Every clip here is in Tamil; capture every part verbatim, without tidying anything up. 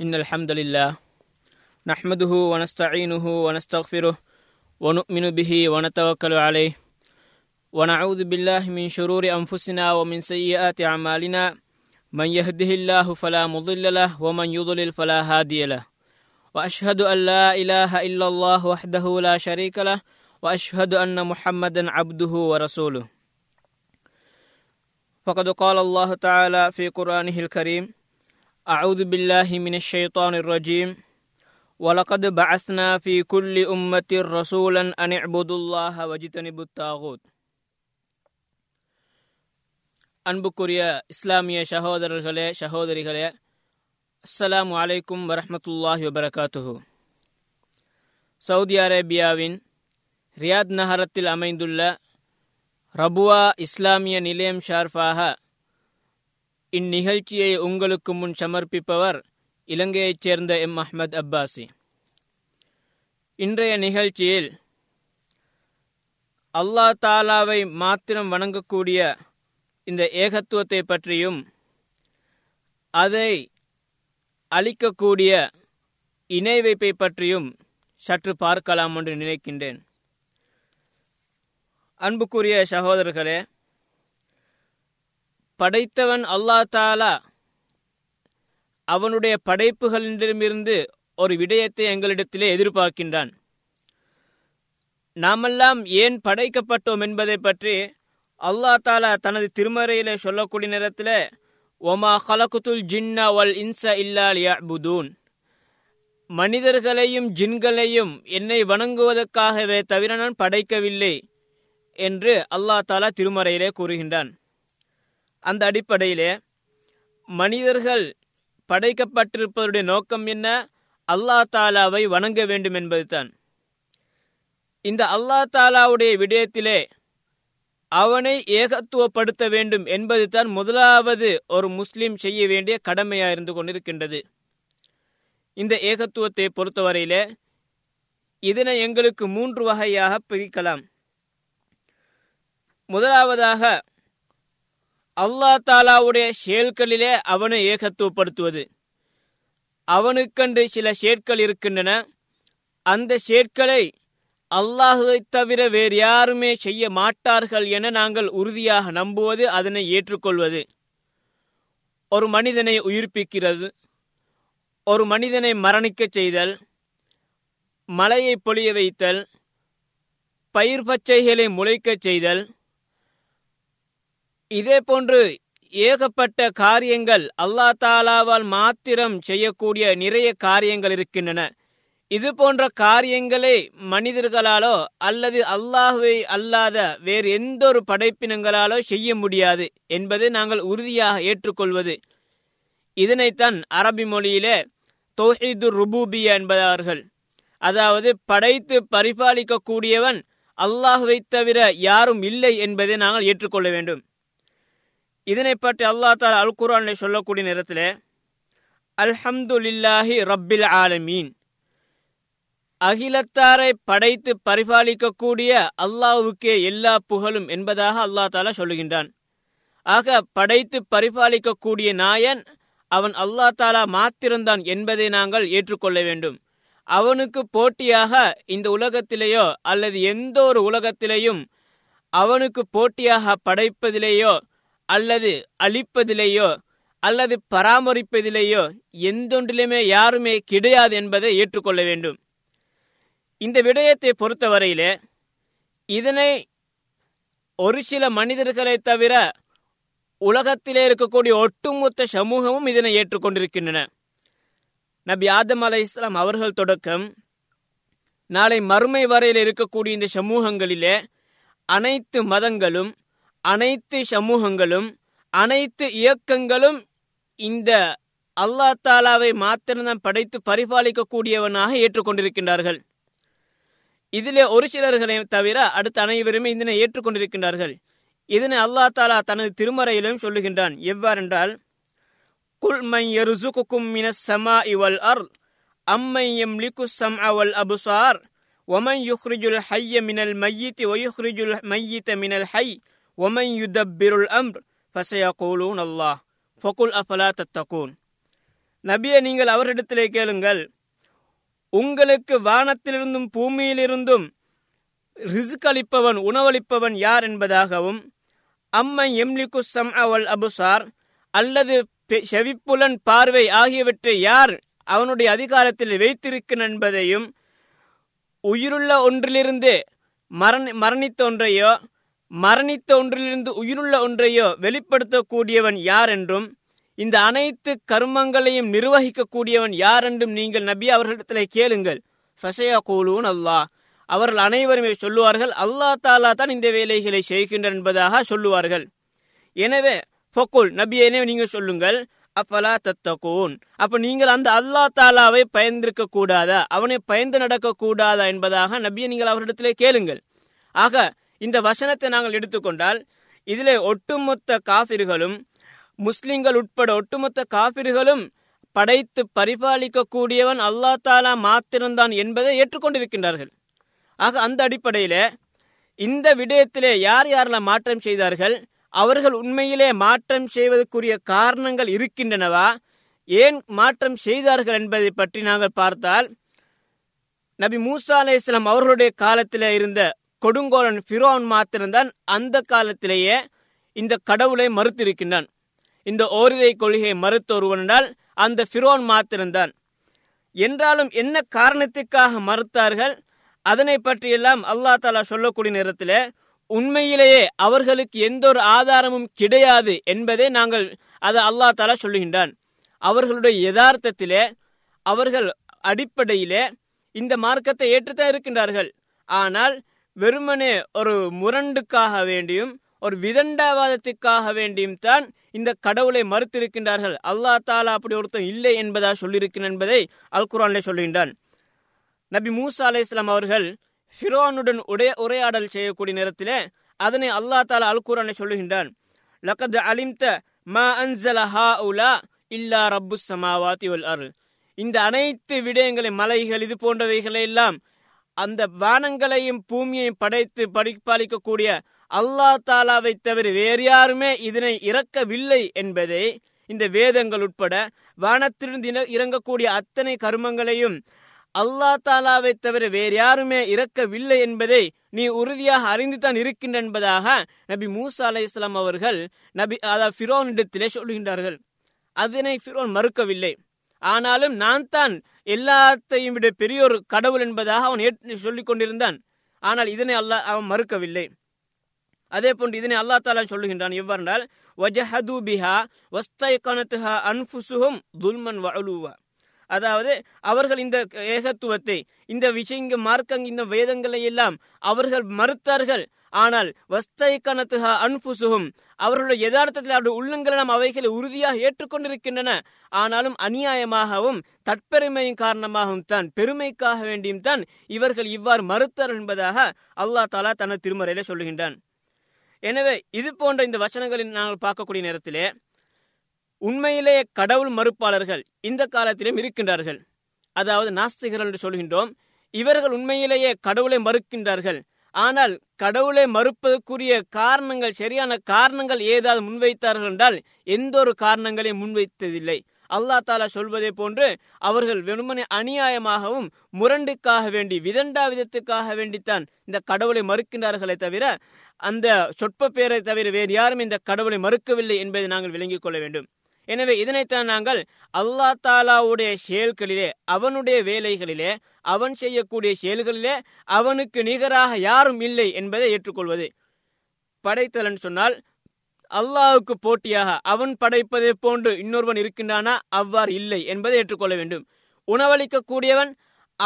إن الحمد لله نحمده ونستعينه ونستغفره ونؤمن به ونتوكل عليه ونعوذ بالله من شرور أنفسنا ومن سيئات أعمالنا من يهده الله فلا مضل له ومن يضلل فلا هادي له وأشهد أن لا إله إلا الله وحده لا شريك له وأشهد أن محمدا عبده ورسوله فقد قال الله تعالى في قرآنه الكريم أعوذ بالله من الشيطان الرجيم وَلَقَدْ بَعَثْنَا فِي كُلِّ أُمَّةٍ رَسُولًا أَنِ اعْبُدُوا اللَّهَ وَاجْتَنِبُوا الطَّاغُوتَ. அன்புக்குரிய இஸ்லாமிய சகோதரர்களே சகோதரிகளே, அஸ்ஸலாமு அலைக்கும் வரஹ்மத்துல்லாஹி வபரகாத்துஹு. சவுதி அரேபியாவின் ரியாத் நகரத்தில் அமைந்துள்ள ரபுவா இஸ்லாமிய நிலையம் சார்பாக இந்நிகழ்ச்சியை உங்களுக்கு முன் சமர்ப்பிப்பவர் இலங்கையைச் சேர்ந்த எம் அஹ்மத் அப்பாசி. இன்றைய நிகழ்ச்சியில் அல்லாஹ் தாலாவை மாத்திரம் வணங்கக்கூடிய இந்த ஏகத்துவத்தை பற்றியும் அதை அளிக்கக்கூடிய இணை வைப்பை பற்றியும் சற்று பார்க்கலாம் என்று நினைக்கின்றேன். அன்புக்குரிய சகோதரர்களே, படைத்தவன் அல்லாஹ் தாலா அவனுடைய படைப்புகளிடமிருந்து ஒரு விடயத்தை எங்களிடத்திலே எதிர்பார்க்கின்றான். நாமெல்லாம் ஏன் படைக்கப்பட்டோம் என்பதை பற்றி அல்லாஹ் தாலா தனது திருமறையிலே சொல்லக்கூடிய நேரத்தில் ஒமா ஹலகுத்துல் ஜின்னா வல் இன்சா இல்லா லியஅபுதூன், மனிதர்களையும் ஜின்களையும் என்னை வணங்குவதற்காகவே தவிர நான் படைக்கவில்லை என்று அல்லாஹ் தாலா திருமறையிலே கூறுகின்றான். அந்த அடிப்படையிலே மனிதர்கள் படைக்கப்பட்டிருப்பவருடைய நோக்கம் என்ன? அல்லாஹ் தாலாவை வணங்க வேண்டும் என்பதுதான். இந்த அல்லாஹ் தாலாவுடைய விடயத்திலே அவனை ஏகத்துவப்படுத்த வேண்டும் என்பதுதான் முதலாவது ஒரு முஸ்லிம் செய்ய வேண்டிய கடமையாக இருந்து கொண்டிருக்கின்றது. இந்த ஏகத்துவத்தை பொறுத்தவரையிலே இதனை எங்களுக்கு மூன்று வகையாக பிரிக்கலாம். முதலாவதாக அல்லாஹ் தாலாவுடைய செயல்களிலே அவனை ஏகத்துவப்படுத்துவது. அவனுக்கென்று சில செயற்கள் இருக்கின்றன. அந்த செயற்களை அல்லாஹுவை தவிர வேறு யாருமே செய்ய மாட்டார்கள் என நாங்கள் உறுதியாக நம்புவது, அதனை ஏற்றுக்கொள்வது. ஒரு மனிதனை உயிர்ப்பிக்கிறது, ஒரு மனிதனை மரணிக்க செய்தல், மலையை பொழிய வைத்தல், பயிர் பச்சைகளை முளைக்க செய்தல், இதே போன்று ஏகப்பட்ட காரியங்கள் அல்லாஹ் தாலாவால் மாத்திரம் செய்யக்கூடிய நிறைய காரியங்கள் இருக்கின்றன. இது போன்ற காரியங்களை மனிதர்களாலோ அல்லது அல்லாஹுவை அல்லாத வேறு எந்த ஒரு படைப்பினங்களாலோ செய்ய முடியாது என்பதை நாங்கள் உறுதியாக ஏற்றுக்கொள்வது. இதனைத்தான் அரபி மொழியிலே தௌஹீது ருபூபியா என்பதார்கள். அதாவது படைத்து பரிபாலிக்கக்கூடியவன் அல்லாஹுவை தவிர யாரும் இல்லை என்பதை நாங்கள் ஏற்றுக்கொள்ள வேண்டும். இதனை பற்றி அல்லாஹ் தஆலா அல் குர்ஆனில் சொல்லக்கூடிய நேரத்தில் அல்ஹம்துலில்லாஹி ரப்பில் ஆலமீன், அகிலத்தாரை படைத்து பரிபாலிக்கக்கூடிய அல்லாஹ்வுக்கே எல்லா புகழும் என்பதாக அல்லாஹ் தஆலா சொல்லுகின்றான். ஆக படைத்து பரிபாலிக்கக்கூடிய நாயன் அவன் அல்லாஹ் தஆலா மாத்திரம்தான் என்பதை நாங்கள் ஏற்றுக்கொள்ள வேண்டும். அவனுக்கு போட்டியாக இந்த உலகத்திலேயோ அல்லது எந்த ஒரு உலகத்திலேயும் அவனுக்கு போட்டியாக படைப்பதிலேயோ அல்லது அழிப்பதிலேயோ அல்லது பராமரிப்பதிலேயோ எந்தொன்றிலுமே யாருமே கிடையாது என்பதை ஏற்றுக்கொள்ள வேண்டும். இந்த விடயத்தை பொறுத்தவரையிலே இதனை ஒரு சில மனிதர்களை தவிர உலகத்திலே இருக்கக்கூடிய ஒட்டுமொத்த சமூகமும் இதனை ஏற்றுக்கொண்டிருக்கின்றன. நபி ஆதம் அலைஹிஸ்ஸலாம் அவர்கள் தொடக்கம் நாளை மறுமை வரையில் இருக்கக்கூடிய இந்த சமூகங்களிலே அனைத்து மதங்களும் அனைத்து சமூகங்களும் அனைத்து இயக்கங்களும் இந்த அல்லாஹ் தாலாவை மாத்திரம்தான் படைத்து பரிபாலிக்கக்கூடியவனாக ஏற்றுக்கொண்டிருக்கின்றார்கள். இதிலே ஒரு சிலர்களை தவிர அடுத்த அனைவருமே இதனை ஏற்றுக்கொண்டிருக்கின்றார்கள். இதனை அல்லாஹ் தாலா தனது திருமறையிலும் சொல்லுகின்றான். எவ்வாறென்றால் குல் மன் யர்ஸுகுகும் மினஸ் ஸமாஇ வல் அர்த் அம்மன் யம்லிகு ஸம்அ வல் அப்ஸார் வமன் யுக்ரிஜுல் ஹய்ய மினல் மய்யித் வயுக்ரிஜுல் மய்யித மினல் ஹய் ஒமன் யுதப்பிருள் அம்ர் ஃபஸயகூலூன அல்லாஹ் ஃபகுல் அஃபலா தத்தகூன். நபியே, நீங்கள் அவரிடத்திலே கேளுங்கள், உங்களுக்கு வானத்திலிருந்தும் பூமியிலிருந்தும் ரிஸ்க் அளிப்பவன், உணவளிப்பவன் யார் என்பதாகவும், அம்மை எம்லிக்கு சம்அவல் அபுசார், அல்லது செவிப்புலன் பார்வை ஆகியவற்றை யார் அவனுடைய அதிகாரத்தில் வைத்திருக்கிறான் என்பதையும், உயிருள்ள ஒன்றிலிருந்து மரண மரணித்த ஒன்றையோ மரணித்த ஒன்றிலிருந்து உயிருள்ள ஒன்றையோ வெளிப்படுத்தக்கூடியவன் யார் என்றும், இந்த அனைத்து கர்மங்களையும் நிர்வகிக்கக்கூடியவன் யார் என்றும் நீங்கள் நபி அவர்களிடத்தில் கேளுங்கள். ஃபஸயா கூலூன் அல்லாஹ், அவர்கள் அனைவருமே சொல்லுவார்கள், அல்லாஹ் தாலா தான் இந்த வேலைகளை செய்கின்றனர் என்பதாக சொல்லுவார்கள். எனவே ஃபக்குல், நபியேனே நீங்கள் சொல்லுங்கள், அப்பலா தத்தகூன், அப்ப நீங்கள் அந்த அல்லாஹ் தாலாவை பயந்திருக்க கூடாதா, அவனை பயந்து நடக்கக்கூடாதா என்பதாக நபியை நீங்கள் அவரிடத்திலே கேளுங்கள். ஆக இந்த வசனத்தை நாங்கள் எடுத்துக்கொண்டால் இதிலே ஒட்டுமொத்த காஃபிர்களும் முஸ்லிம்கள் உட்பட ஒட்டுமொத்த காஃபிர்களும் படைத்து பரிபாலிக்கக்கூடியவன் அல்லாஹ் தாலா மாத்திரம்தான் என்பதை ஏற்றுக்கொண்டிருக்கின்றார்கள். ஆக அந்த அடிப்படையில இந்த விடயத்திலே யார் யாரெல்லாம் மாற்றம் செய்தார்கள், அவர்கள் உண்மையிலே மாற்றம் செய்வதற்குரிய காரணங்கள் இருக்கின்றனவா, ஏன் மாற்றம் செய்தார்கள் என்பதை பற்றி நாங்கள் பார்த்தால், நபி மூசா அலைஹிஸ்ஸலாம் அவர்களுடைய காலத்திலே இருந்த கொடுங்கோலன் ஃபிரௌன் மாத்திரம்தான் அந்த காலத்திலேயே இந்த கடவுளை மறுத்திருக்கின்றான். இந்த ஓரிரை கொள்கையை மறுத்த ஒருவன் என்றால் அந்த ஃபிரௌன் மாத்திரம்தான். என்றாலும் என்ன காரணத்துக்காக மறுத்தார்கள், அதனை பற்றியெல்லாம் அல்லாஹ் தஆலா சொல்லக்கூடிய நேரத்தில் உண்மையிலேயே அவர்களுக்கு எந்த ஒரு ஆதாரமும் கிடையாது என்பதை நாங்கள் அதை அல்லாஹ் தஆலா சொல்லுகின்றான். அவர்களுடைய யதார்த்தத்திலே அவர்கள் அடிப்படையிலே இந்த மார்க்கத்தை ஏற்றுத்தான் இருக்கின்றார்கள். ஆனால் வெறுமனே ஒரு முரண்டுக்காக வேண்டியும் ஒரு விதண்டாவாதத்துக்காக வேண்டியும் தான் இந்த கடவுளை மறுத்திருக்கின்றார்கள். அல்லாஹ் தஆலா அப்படி ஒருத்தன் இல்லை என்பதாக சொல்லியிருக்கிறேன் என்பதை அல் குர்ஆனிலே சொல்லுகின்றான். நபி மூசா அலைஹிஸ்ஸலாம் அவர்கள் ஃபிரௌனுடன் உடைய உரையாடல் செய்யக்கூடிய நேரத்தில் அதனை அல்லாஹ் தஆலா அல் குர்ஆனில் சொல்லுகின்றான். லகத் அலிம்த மா அன்ஸல ஹாஉலா இல்லா ரப்புஸ் ஸமாவாதி வல் அர்ல், இந்த அனைத்து விடயங்களை, மலைகள் இது போன்றவைகளெல்லாம் அந்த வானங்களையும் பூமியையும் படைத்து பரிபாலிக்கக்கூடிய அல்லாஹ் தஆலாவை தவிர வேறு யாருமே இதனை இறக்கவில்லை என்பதை இந்த வேதங்கள் உட்பட வானத்திலிருந்து இறங்கக்கூடிய அத்தனை கர்மங்களையும் அல்லாஹ் தஆலாவை தவிர வேறு யாருமே இறக்கவில்லை என்பதை நீ உறுதியாக அறிந்துதான் இருக்கின்ற என்பதாக நபி மூசா அலைஹிஸ்ஸலாம் அவர்கள் நபி அதாவது ஃபிரௌனிடத்திலே சொல்லுகின்றார்கள். அதனை ஃபிரௌன் மறுக்கவில்லை. ஆனாலும் நான் தான் எல்லாத்தையும் விட பெரிய ஒரு கடவுள் என்பதாக அவன் சொல்லிக் கொண்டிருந்தான். ஆனால் இதனை அல்லாஹ் அவன் மறுக்கவில்லை. அதே போன்று இதனை அல்லாஹ் தஆலா சொல்லுகின்றான் எவ்வாறென்றால், வஜஹது பிஹா வஸ்தைகனத்ஹா அன்ஃபுஸுஹும் துல்மன் வஅலுவா, அதாவது அவர்கள் இந்த ஏகத்துவத்தை, இந்த விஷயங்க மார்க்கங், இந்த வேதங்களை எல்லாம் அவர்கள் மறுத்தார்கள். ஆனால் வஸ்தைகனத்ஹா அன்ஃபுஸுஹும், அவர்களுடைய யதார்த்தத்தில் அவருடைய உள்ளங்களெல்லாம் அவைகளை உறுதியாக ஏற்றுக்கொண்டிருக்கின்றன. ஆனாலும் அநியாயமாகவும் தற்பெருமையின் காரணமாகவும் தான், பெருமைக்காக வேண்டியும் தான் இவர்கள் இவ்வாறு மறுத்தார் என்பதாக அல்லாஹ் தஆலா தனது திருமறையிலே சொல்லுகின்றான். எனவே இது போன்ற இந்த வசனங்களில் நாங்கள் பார்க்கக்கூடிய நேரத்திலே உண்மையிலேயே கடவுள் மறுப்பாளர்கள் இந்த காலத்திலும் இருக்கின்றார்கள். அதாவது நாஸ்திகர்கள் என்று சொல்கின்றோம். இவர்கள் உண்மையிலேயே கடவுளை மறுக்கின்றார்கள். ஆனால் கடவுளை மறுப்பதற்குரிய காரணங்கள், சரியான காரணங்கள் ஏதாவது முன்வைத்தார்கள் என்றால் எந்த ஒரு காரணங்களையும் முன்வைத்ததில்லை. அல்லாஹ் தஆலா சொல்வதை போன்று அவர்கள் வெறுமனே அநியாயமாகவும் முரண்டுக்காக வேண்டி விதண்டாவிதத்துக்காக வேண்டித்தான் இந்த கடவுளை மறுக்கின்றார்களே தவிர அந்த சொற்ப பேரை தவிர வேறு யாரும் இந்த கடவுளை மறுக்கவில்லை என்பதை நாங்கள் விளங்கிக் கொள்ள வேண்டும். எனவே இதனைத்தான் நாங்கள் அல்லாஹ் தஆலாவுடைய செயல்களிலே, அவனுடைய வேலைகளிலே, அவன் செய்யக்கூடிய செயல்களிலே அவனுக்கு நிகராக யாரும் இல்லை என்பதை ஏற்றுக்கொள்வது. படைத்தலன் சொன்னால் அல்லாஹுக்கு போட்டியாக அவன் படைப்பதை போன்று இன்னொருவன் இருக்கின்றானா, அவ்வாறு இல்லை என்பதை ஏற்றுக்கொள்ள வேண்டும். உணவளிக்கக்கூடியவன்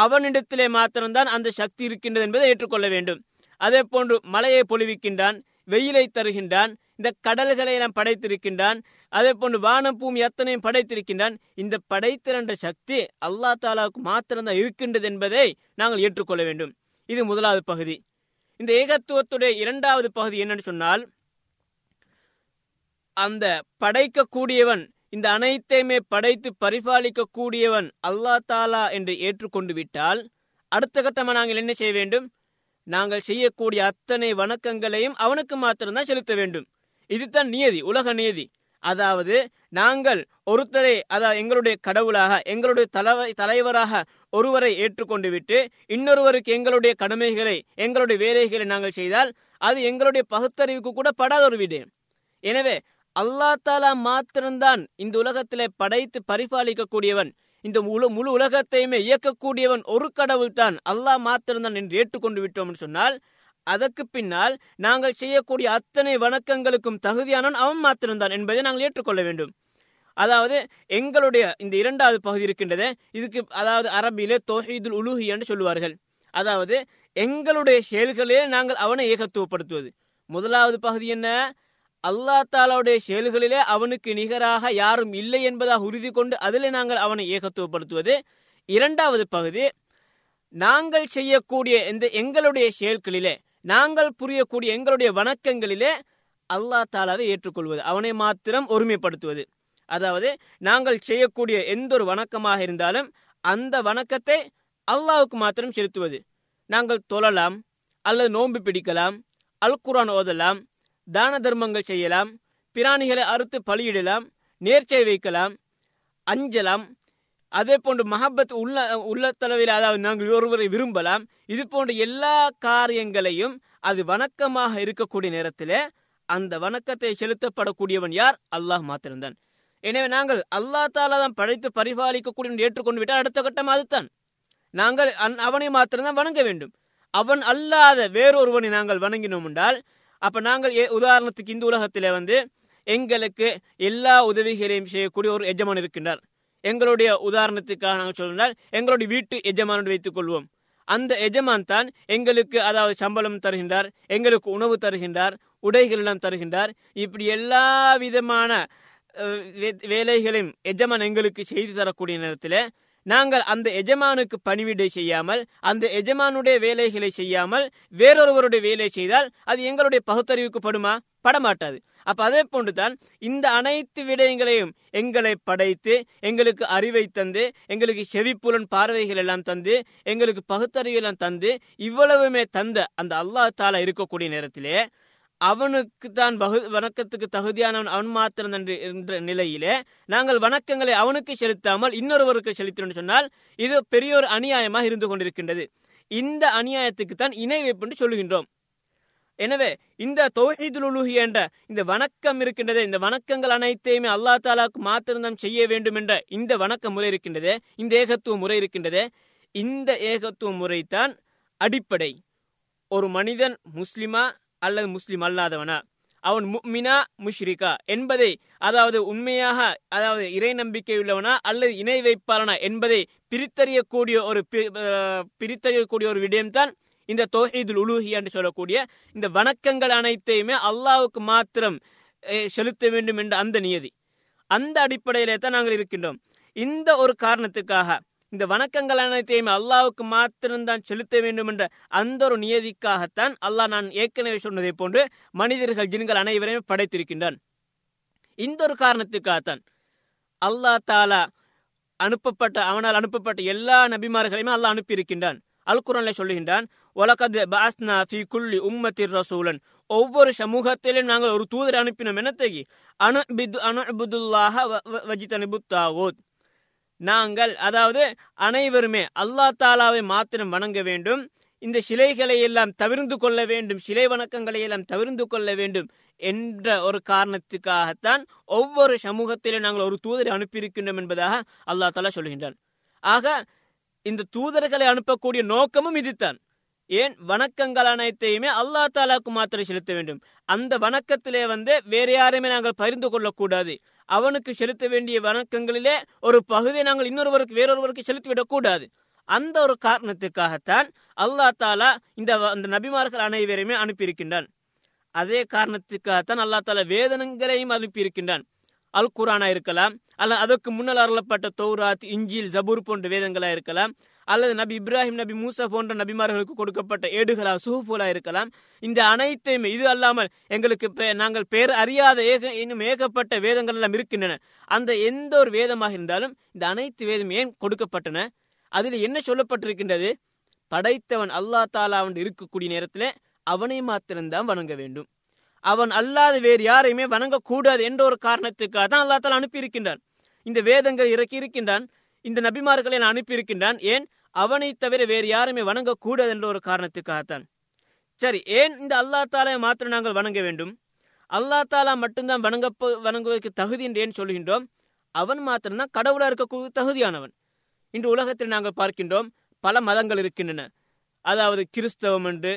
அவனிடத்திலே மாத்திரம்தான் அந்த சக்தி இருக்கின்றது என்பதை ஏற்றுக்கொள்ள வேண்டும். அதே போன்று மலையை பொழிவிக்கின்றான், வெயிலை தருகின்றான், இந்த கடல்களை எல்லாம் படைத்திருக்கின்றான், அதே போன்று வானம் பூமி அத்தனையும் படைத்திருக்கின்றான். இந்த படைத்திரண்ட சக்தி அல்லாஹ் தஆலாவுக்கு மாத்திரம்தான் இருக்கின்றது என்பதை நாங்கள் ஏற்றுக்கொள்ள வேண்டும். இது முதலாவது பகுதி. இந்த ஏகத்துவத்துடைய இரண்டாவது பகுதி என்னன்னு சொன்னால், அந்த படைக்கக்கூடியவன், இந்த அனைத்தையுமே படைத்து பரிபாலிக்கக்கூடியவன் அல்லாஹ் தஆலா என்று ஏற்றுக்கொண்டு விட்டால் அடுத்த கட்டமாக நாங்கள் என்ன செய்ய வேண்டும், நாங்கள் செய்யக்கூடிய அத்தனை வணக்கங்களையும் அவனுக்கு மாத்திரம்தான் செலுத்த வேண்டும். இதுதான் நியதி, உலக நியதி. அதாவது நாங்கள் ஒருத்தரை அதாவது எங்களுடைய கடவுளாக எங்களுடைய தலைவர் தலைவராக ஒருவரை ஏற்றுக்கொண்டு விட்டு இன்னொருவருக்கு எங்களுடைய கடமைகளை எங்களுடைய வேலைகளை நாங்கள் செய்தால் அது எங்களுடைய பகுத்தறிவுக்கு கூட படாத ஒரு வீடு. எனவே அல்லாஹ் தஆலா மாத்திரம்தான் இந்த உலகத்திலே படைத்து பரிபாலிக்கக்கூடியவன், இந்த முழு முழு உலகத்தையுமே இயக்கக்கூடியவன் ஒரு கடவுள் தான் அல்லாஹ் மாத்திரம்தான் என்று ஏற்றுக்கொண்டு விட்டோம் என்று சொன்னால் அதற்கு பின்னால் நாங்கள் செய்யக்கூடிய அத்தனை வணக்கங்களுக்கும் தகுதியானவன் அவன் மாத்திரம்தான் என்பதை நாங்கள் ஏற்றுக்கொள்ள வேண்டும். அதாவது எங்களுடைய இந்த இரண்டாவது பகுதி இருக்கின்றது, இதுக்கு அதாவது அரபியிலே தௌஹீதுல் உலூஹிய்யா என்று சொல்லுவார்கள். அதாவது எங்களுடைய செயல்களிலே நாங்கள் அவனை ஏகத்துவப்படுத்துவது. முதலாவது பகுதி என்ன? அல்லாஹ் தஆலாவுடைய செயல்களிலே அவனுக்கு நிகராக யாரும் இல்லை என்பதாக உறுதி கொண்டு அதிலே நாங்கள் அவனை ஏகத்துவப்படுத்துவது. இரண்டாவது பகுதி, நாங்கள் செய்யக்கூடிய இந்த எங்களுடைய செயல்களிலே நாங்கள் புரியக்கூடிய எங்களுடைய வணக்கங்களிலே அல்லாஹ் தஆலாவை ஏற்றுக்கொள்வது, அவனை மாத்திரம் ஒருமைப்படுத்துவது. அதாவது நாங்கள் செய்யக்கூடிய எந்த ஒரு வணக்கமாக இருந்தாலும் அந்த வணக்கத்தை அல்லாஹ்வுக்கு மாத்திரம் செலுத்துவது. நாங்கள் தொழலாம், அல்லது நோன்பு பிடிக்கலாம், அல் குர்ஆன் ஓதலாம், தான தர்மங்கள் செய்யலாம், பிராணிகளை அறுத்து பலியிடலாம், நேர்ச்சை வைக்கலாம், அஞ்சலாம், அதே போன்று மஹப்பத் உள்ள உள்ளத்தளவில் அதாவது நாங்கள் ஒருவரை விரும்பலாம். இது போன்ற எல்லா காரியங்களையும் அது வணக்கமாக இருக்கக்கூடிய நேரத்தில் அந்த வணக்கத்தை செலுத்தப்படக்கூடியவன் யார்? அல்லாஹ் மாத்திரம்தான். எனவே நாங்கள் அல்லாஹ் தஆலா தான் படைத்து பரிபாலிக்கக்கூடிய ஏற்றுக்கொண்டு விட்டால் அடுத்த கட்டம் அதுதான் நாங்கள் அவனை மாத்திரம்தான் வணங்க வேண்டும். அவன் அல்லாத வேறொருவனை நாங்கள் வணங்கினோம் என்றால் அப்ப நாங்கள் உதாரணத்துக்கு இந்த உலகத்திலே வந்து எங்களுக்கு எல்லா உதவிகளையும் செய்யக்கூடிய ஒரு எஜமான் இருக்கின்றார். எங்களுடைய உதாரணத்துக்காக நாங்கள் சொல்லுங்கள், எங்களுடைய வீட்டு எஜமானோடு வைத்துக் கொள்வோம். அந்த எஜமான் தான் எங்களுக்கு அதாவது சம்பளம் தருகின்றார், எங்களுக்கு உணவு தருகின்றார், உடைகள் எல்லாம் தருகின்றார். இப்படி எல்லா விதமான வேலைகளையும் எஜமான் எங்களுக்கு செய்து தரக்கூடிய நேரத்தில் நாங்கள் அந்த எஜமானுக்கு பணிவிடை செய்யாமல் அந்த எஜமானுடைய வேலைகளை செய்யாமல் வேறொருவருடைய வேலை செய்தால் அது எங்களுடைய பகுத்தறிவுக்கு படுமா? படமாட்டாது. அப்ப அதே போன்றுதான் இந்த அனைத்து விடயங்களையும் எங்களை படைத்து எங்களுக்கு அறிவை தந்து எங்களுக்கு செவிப்புலன் பார்வைகள் எல்லாம் தந்து எங்களுக்கு பகுத்தறிவு எல்லாம் தந்து இவ்வளவுமே தந்த அந்த அல்லாஹ் தஆலா இருக்கக்கூடிய நேரத்திலே அவனுக்கு தான் பகு வணக்கத்துக்கு தகுதியானவன் அவன் மாத்திரம் என்ற நிலையிலே நாங்கள் வணக்கங்களை அவனுக்கு செலுத்தாமல் இன்னொருவருக்கு செலுத்தினோம்னு சொன்னால் இது பெரிய ஒரு அநியாயமாக இருந்து கொண்டிருக்கின்றது. இந்த அநியாயத்துக்கு தான் இணை வைப்புன்னு சொல்லுகின்றோம். எனவே இந்த தௌஹீதுல் உலூஹிய்யா என்ற இந்த வணக்கம் இருக்கின்றது, இந்த வணக்கங்கள் அனைத்தையுமே அல்லாஹ் தஆலாவுக்கு மாத்திரம் செய்ய வேண்டும் என்ற இந்த வணக்க முறை இருக்கின்றது, இந்த ஏகத்துவ முறை இருக்கின்றது. இந்த ஏகத்துவ முறைதான் அடிப்படை. ஒரு மனிதன் முஸ்லிமா அல்லது முஸ்லிம் அல்லாதவனா, அவன் முஃமினா முஷ்ரிகா என்பதை அதாவது உண்மையாக அதாவது இறை நம்பிக்கை உள்ளவனா அல்லது இணை வைப்பாளனா என்பதை பிரித்தறியக்கூடிய ஒரு பிரித்தறியக்கூடிய ஒரு விடயம்தான் இந்த தௌஹீதுல் உலூஹிய்யா என்று சொல்லக்கூடிய இந்த வணக்கங்கள் அனைத்தையுமே அல்லாஹ்வுக்கு மாத்திரம் செலுத்த வேண்டும் என்ற அந்த நியதி, அந்த அடிப்படையிலே தான் நாங்கள் இருக்கின்றோம். இந்த ஒரு காரணத்துக்காக இந்த வணக்கங்கள் அனைத்தையுமே அல்லாஹ்வுக்கு மாத்திரம்தான் செலுத்த வேண்டும் என்ற அந்த ஒரு நியதிக்காகத்தான் அல்லாஹ் நான் ஏற்கனவே சொன்னதை போன்று மனிதர்கள் ஜின்கள் அனைவரையுமே படைத்திருக்கின்றான். இந்த ஒரு காரணத்துக்காகத்தான் அல்லாஹ் தஆலா அனுப்பப்பட்ட அவனால் அனுப்பப்பட்ட எல்லா நபிமார்களையுமே அல்லாஹ் அனுப்பியிருக்கின்றான். அல் குர்ஆன்ல சொல்லுகின்றான், வலகத் பஅஸ்னா ஃபீ குல்லி உம்மத்திர் ரசூலன், ஒவ்வொரு சமூகத்திலும் நாங்கள் ஒரு தூதரை அனுப்பினோம். என்னத்தைக்கு அனு பிது அனுபுதுல்லாஹ வஜிதனிபுத்தாவூத், நாங்கள் அதாவது அனைவருமே அல்லாஹ் தஆலாவை மாத்திரம் வணங்க வேண்டும், இந்த சிலைகளை எல்லாம் தவிர்த்து கொள்ள வேண்டும், சிலை வணக்கங்களை எல்லாம் தவிர்த்து கொள்ள வேண்டும் என்ற ஒரு காரணத்துக்காகத்தான் ஒவ்வொரு சமூகத்திலும் நாங்கள் ஒரு தூதரை அனுப்பியிருக்கின்றோம் என்பதாக அல்லாஹ் தஆலா சொல்கின்றான். ஆக இந்த தூதர்களை அனுப்பக்கூடிய நோக்கமும் இதுதான். ஏன் வணக்கங்கள் அனைத்தையுமே அல்லாஹ் தஆலாவுக்கு மாத்திரம் செலுத்த வேண்டும், அந்த வணக்கத்திலே வந்து வேற யாரையுமே நாங்கள் பகிர்ந்து கொள்ளக்கூடாது, அவனுக்கு செலுத்த வேண்டிய வணக்கங்களிலே ஒரு பகுதியை நாங்கள் இன்னொருவருக்கு வேறொருவருக்கு செலுத்திவிடக்கூடாது. அந்த ஒரு காரணத்துக்காகத்தான் அல்லாஹ் தஆலா இந்த அந்த நபிமார்கள் அனைவரையுமே அனுப்பியிருக்கின்றான். அதே காரணத்துக்காகத்தான் அல்லாஹ் தஆலா வேதங்களையும் அனுப்பியிருக்கின்றான். அல் குர்ஆனா இருக்கலாம், அல்லது அதற்கு முன்னால் அருளப்பட்ட தௌராத், இஞ்சில், ஜபூர் போன்ற வேதங்களா இருக்கலாம், அல்லது நபி இப்ராஹிம் நபி மூசா போன்ற நபிமார்களுக்கு கொடுக்கப்பட்ட ஏடுகளா சுஹூஃபுகளா இருக்கலாம். இந்த அனைத்தையுமே இது அல்லாமல் எங்களுக்கு நாங்கள் பேர் அறியாத ஏக இன்னும் ஏகப்பட்ட வேதங்கள் எல்லாம் இருக்கின்றன. அந்த எந்த ஒரு வேதமாக இருந்தாலும் இந்த அனைத்து வேதம் ஏன் கொடுக்கப்பட்டன, அதில் என்ன சொல்லப்பட்டிருக்கின்றது? படைத்தவன் அல்லாஹ் தஆலா அவன் இருக்கக்கூடிய நேரத்தில் அவனை மாத்திரம்தான் வணங்க வேண்டும். அவன் அல்லாத வேறு யாரையுமே வணங்கக்கூடாது என்ற ஒரு காரணத்துக்காக தான் அல்லாஹ் தஆலா அனுப்பியிருக்கின்றான். இந்த வேதங்கள் இறக்கி இருக்கின்றான், இந்த நபிமார்களை நான் அனுப்பியிருக்கின்றான். ஏன் அவனை தவிர வேறு யாருமே வணங்கக்கூடாது என்ற ஒரு காரணத்துக்காகத்தான். சரி, ஏன் இந்த அல்லாஹ் தஆலாவை மாத்திரம் நாங்கள் வணங்க வேண்டும், அல்லாஹ் தஆலா மட்டும்தான் வணங்க வணங்குவதற்கு தகுதி என்று ஏன் சொல்கின்றோம்? அவன் மாத்திரம்தான் கடவுளாக இருக்க தகுதியானவன். இன்று உலகத்தில் நாங்கள் பார்க்கின்றோம், பல மதங்கள் இருக்கின்றன. அதாவது கிறிஸ்தவம் என்று,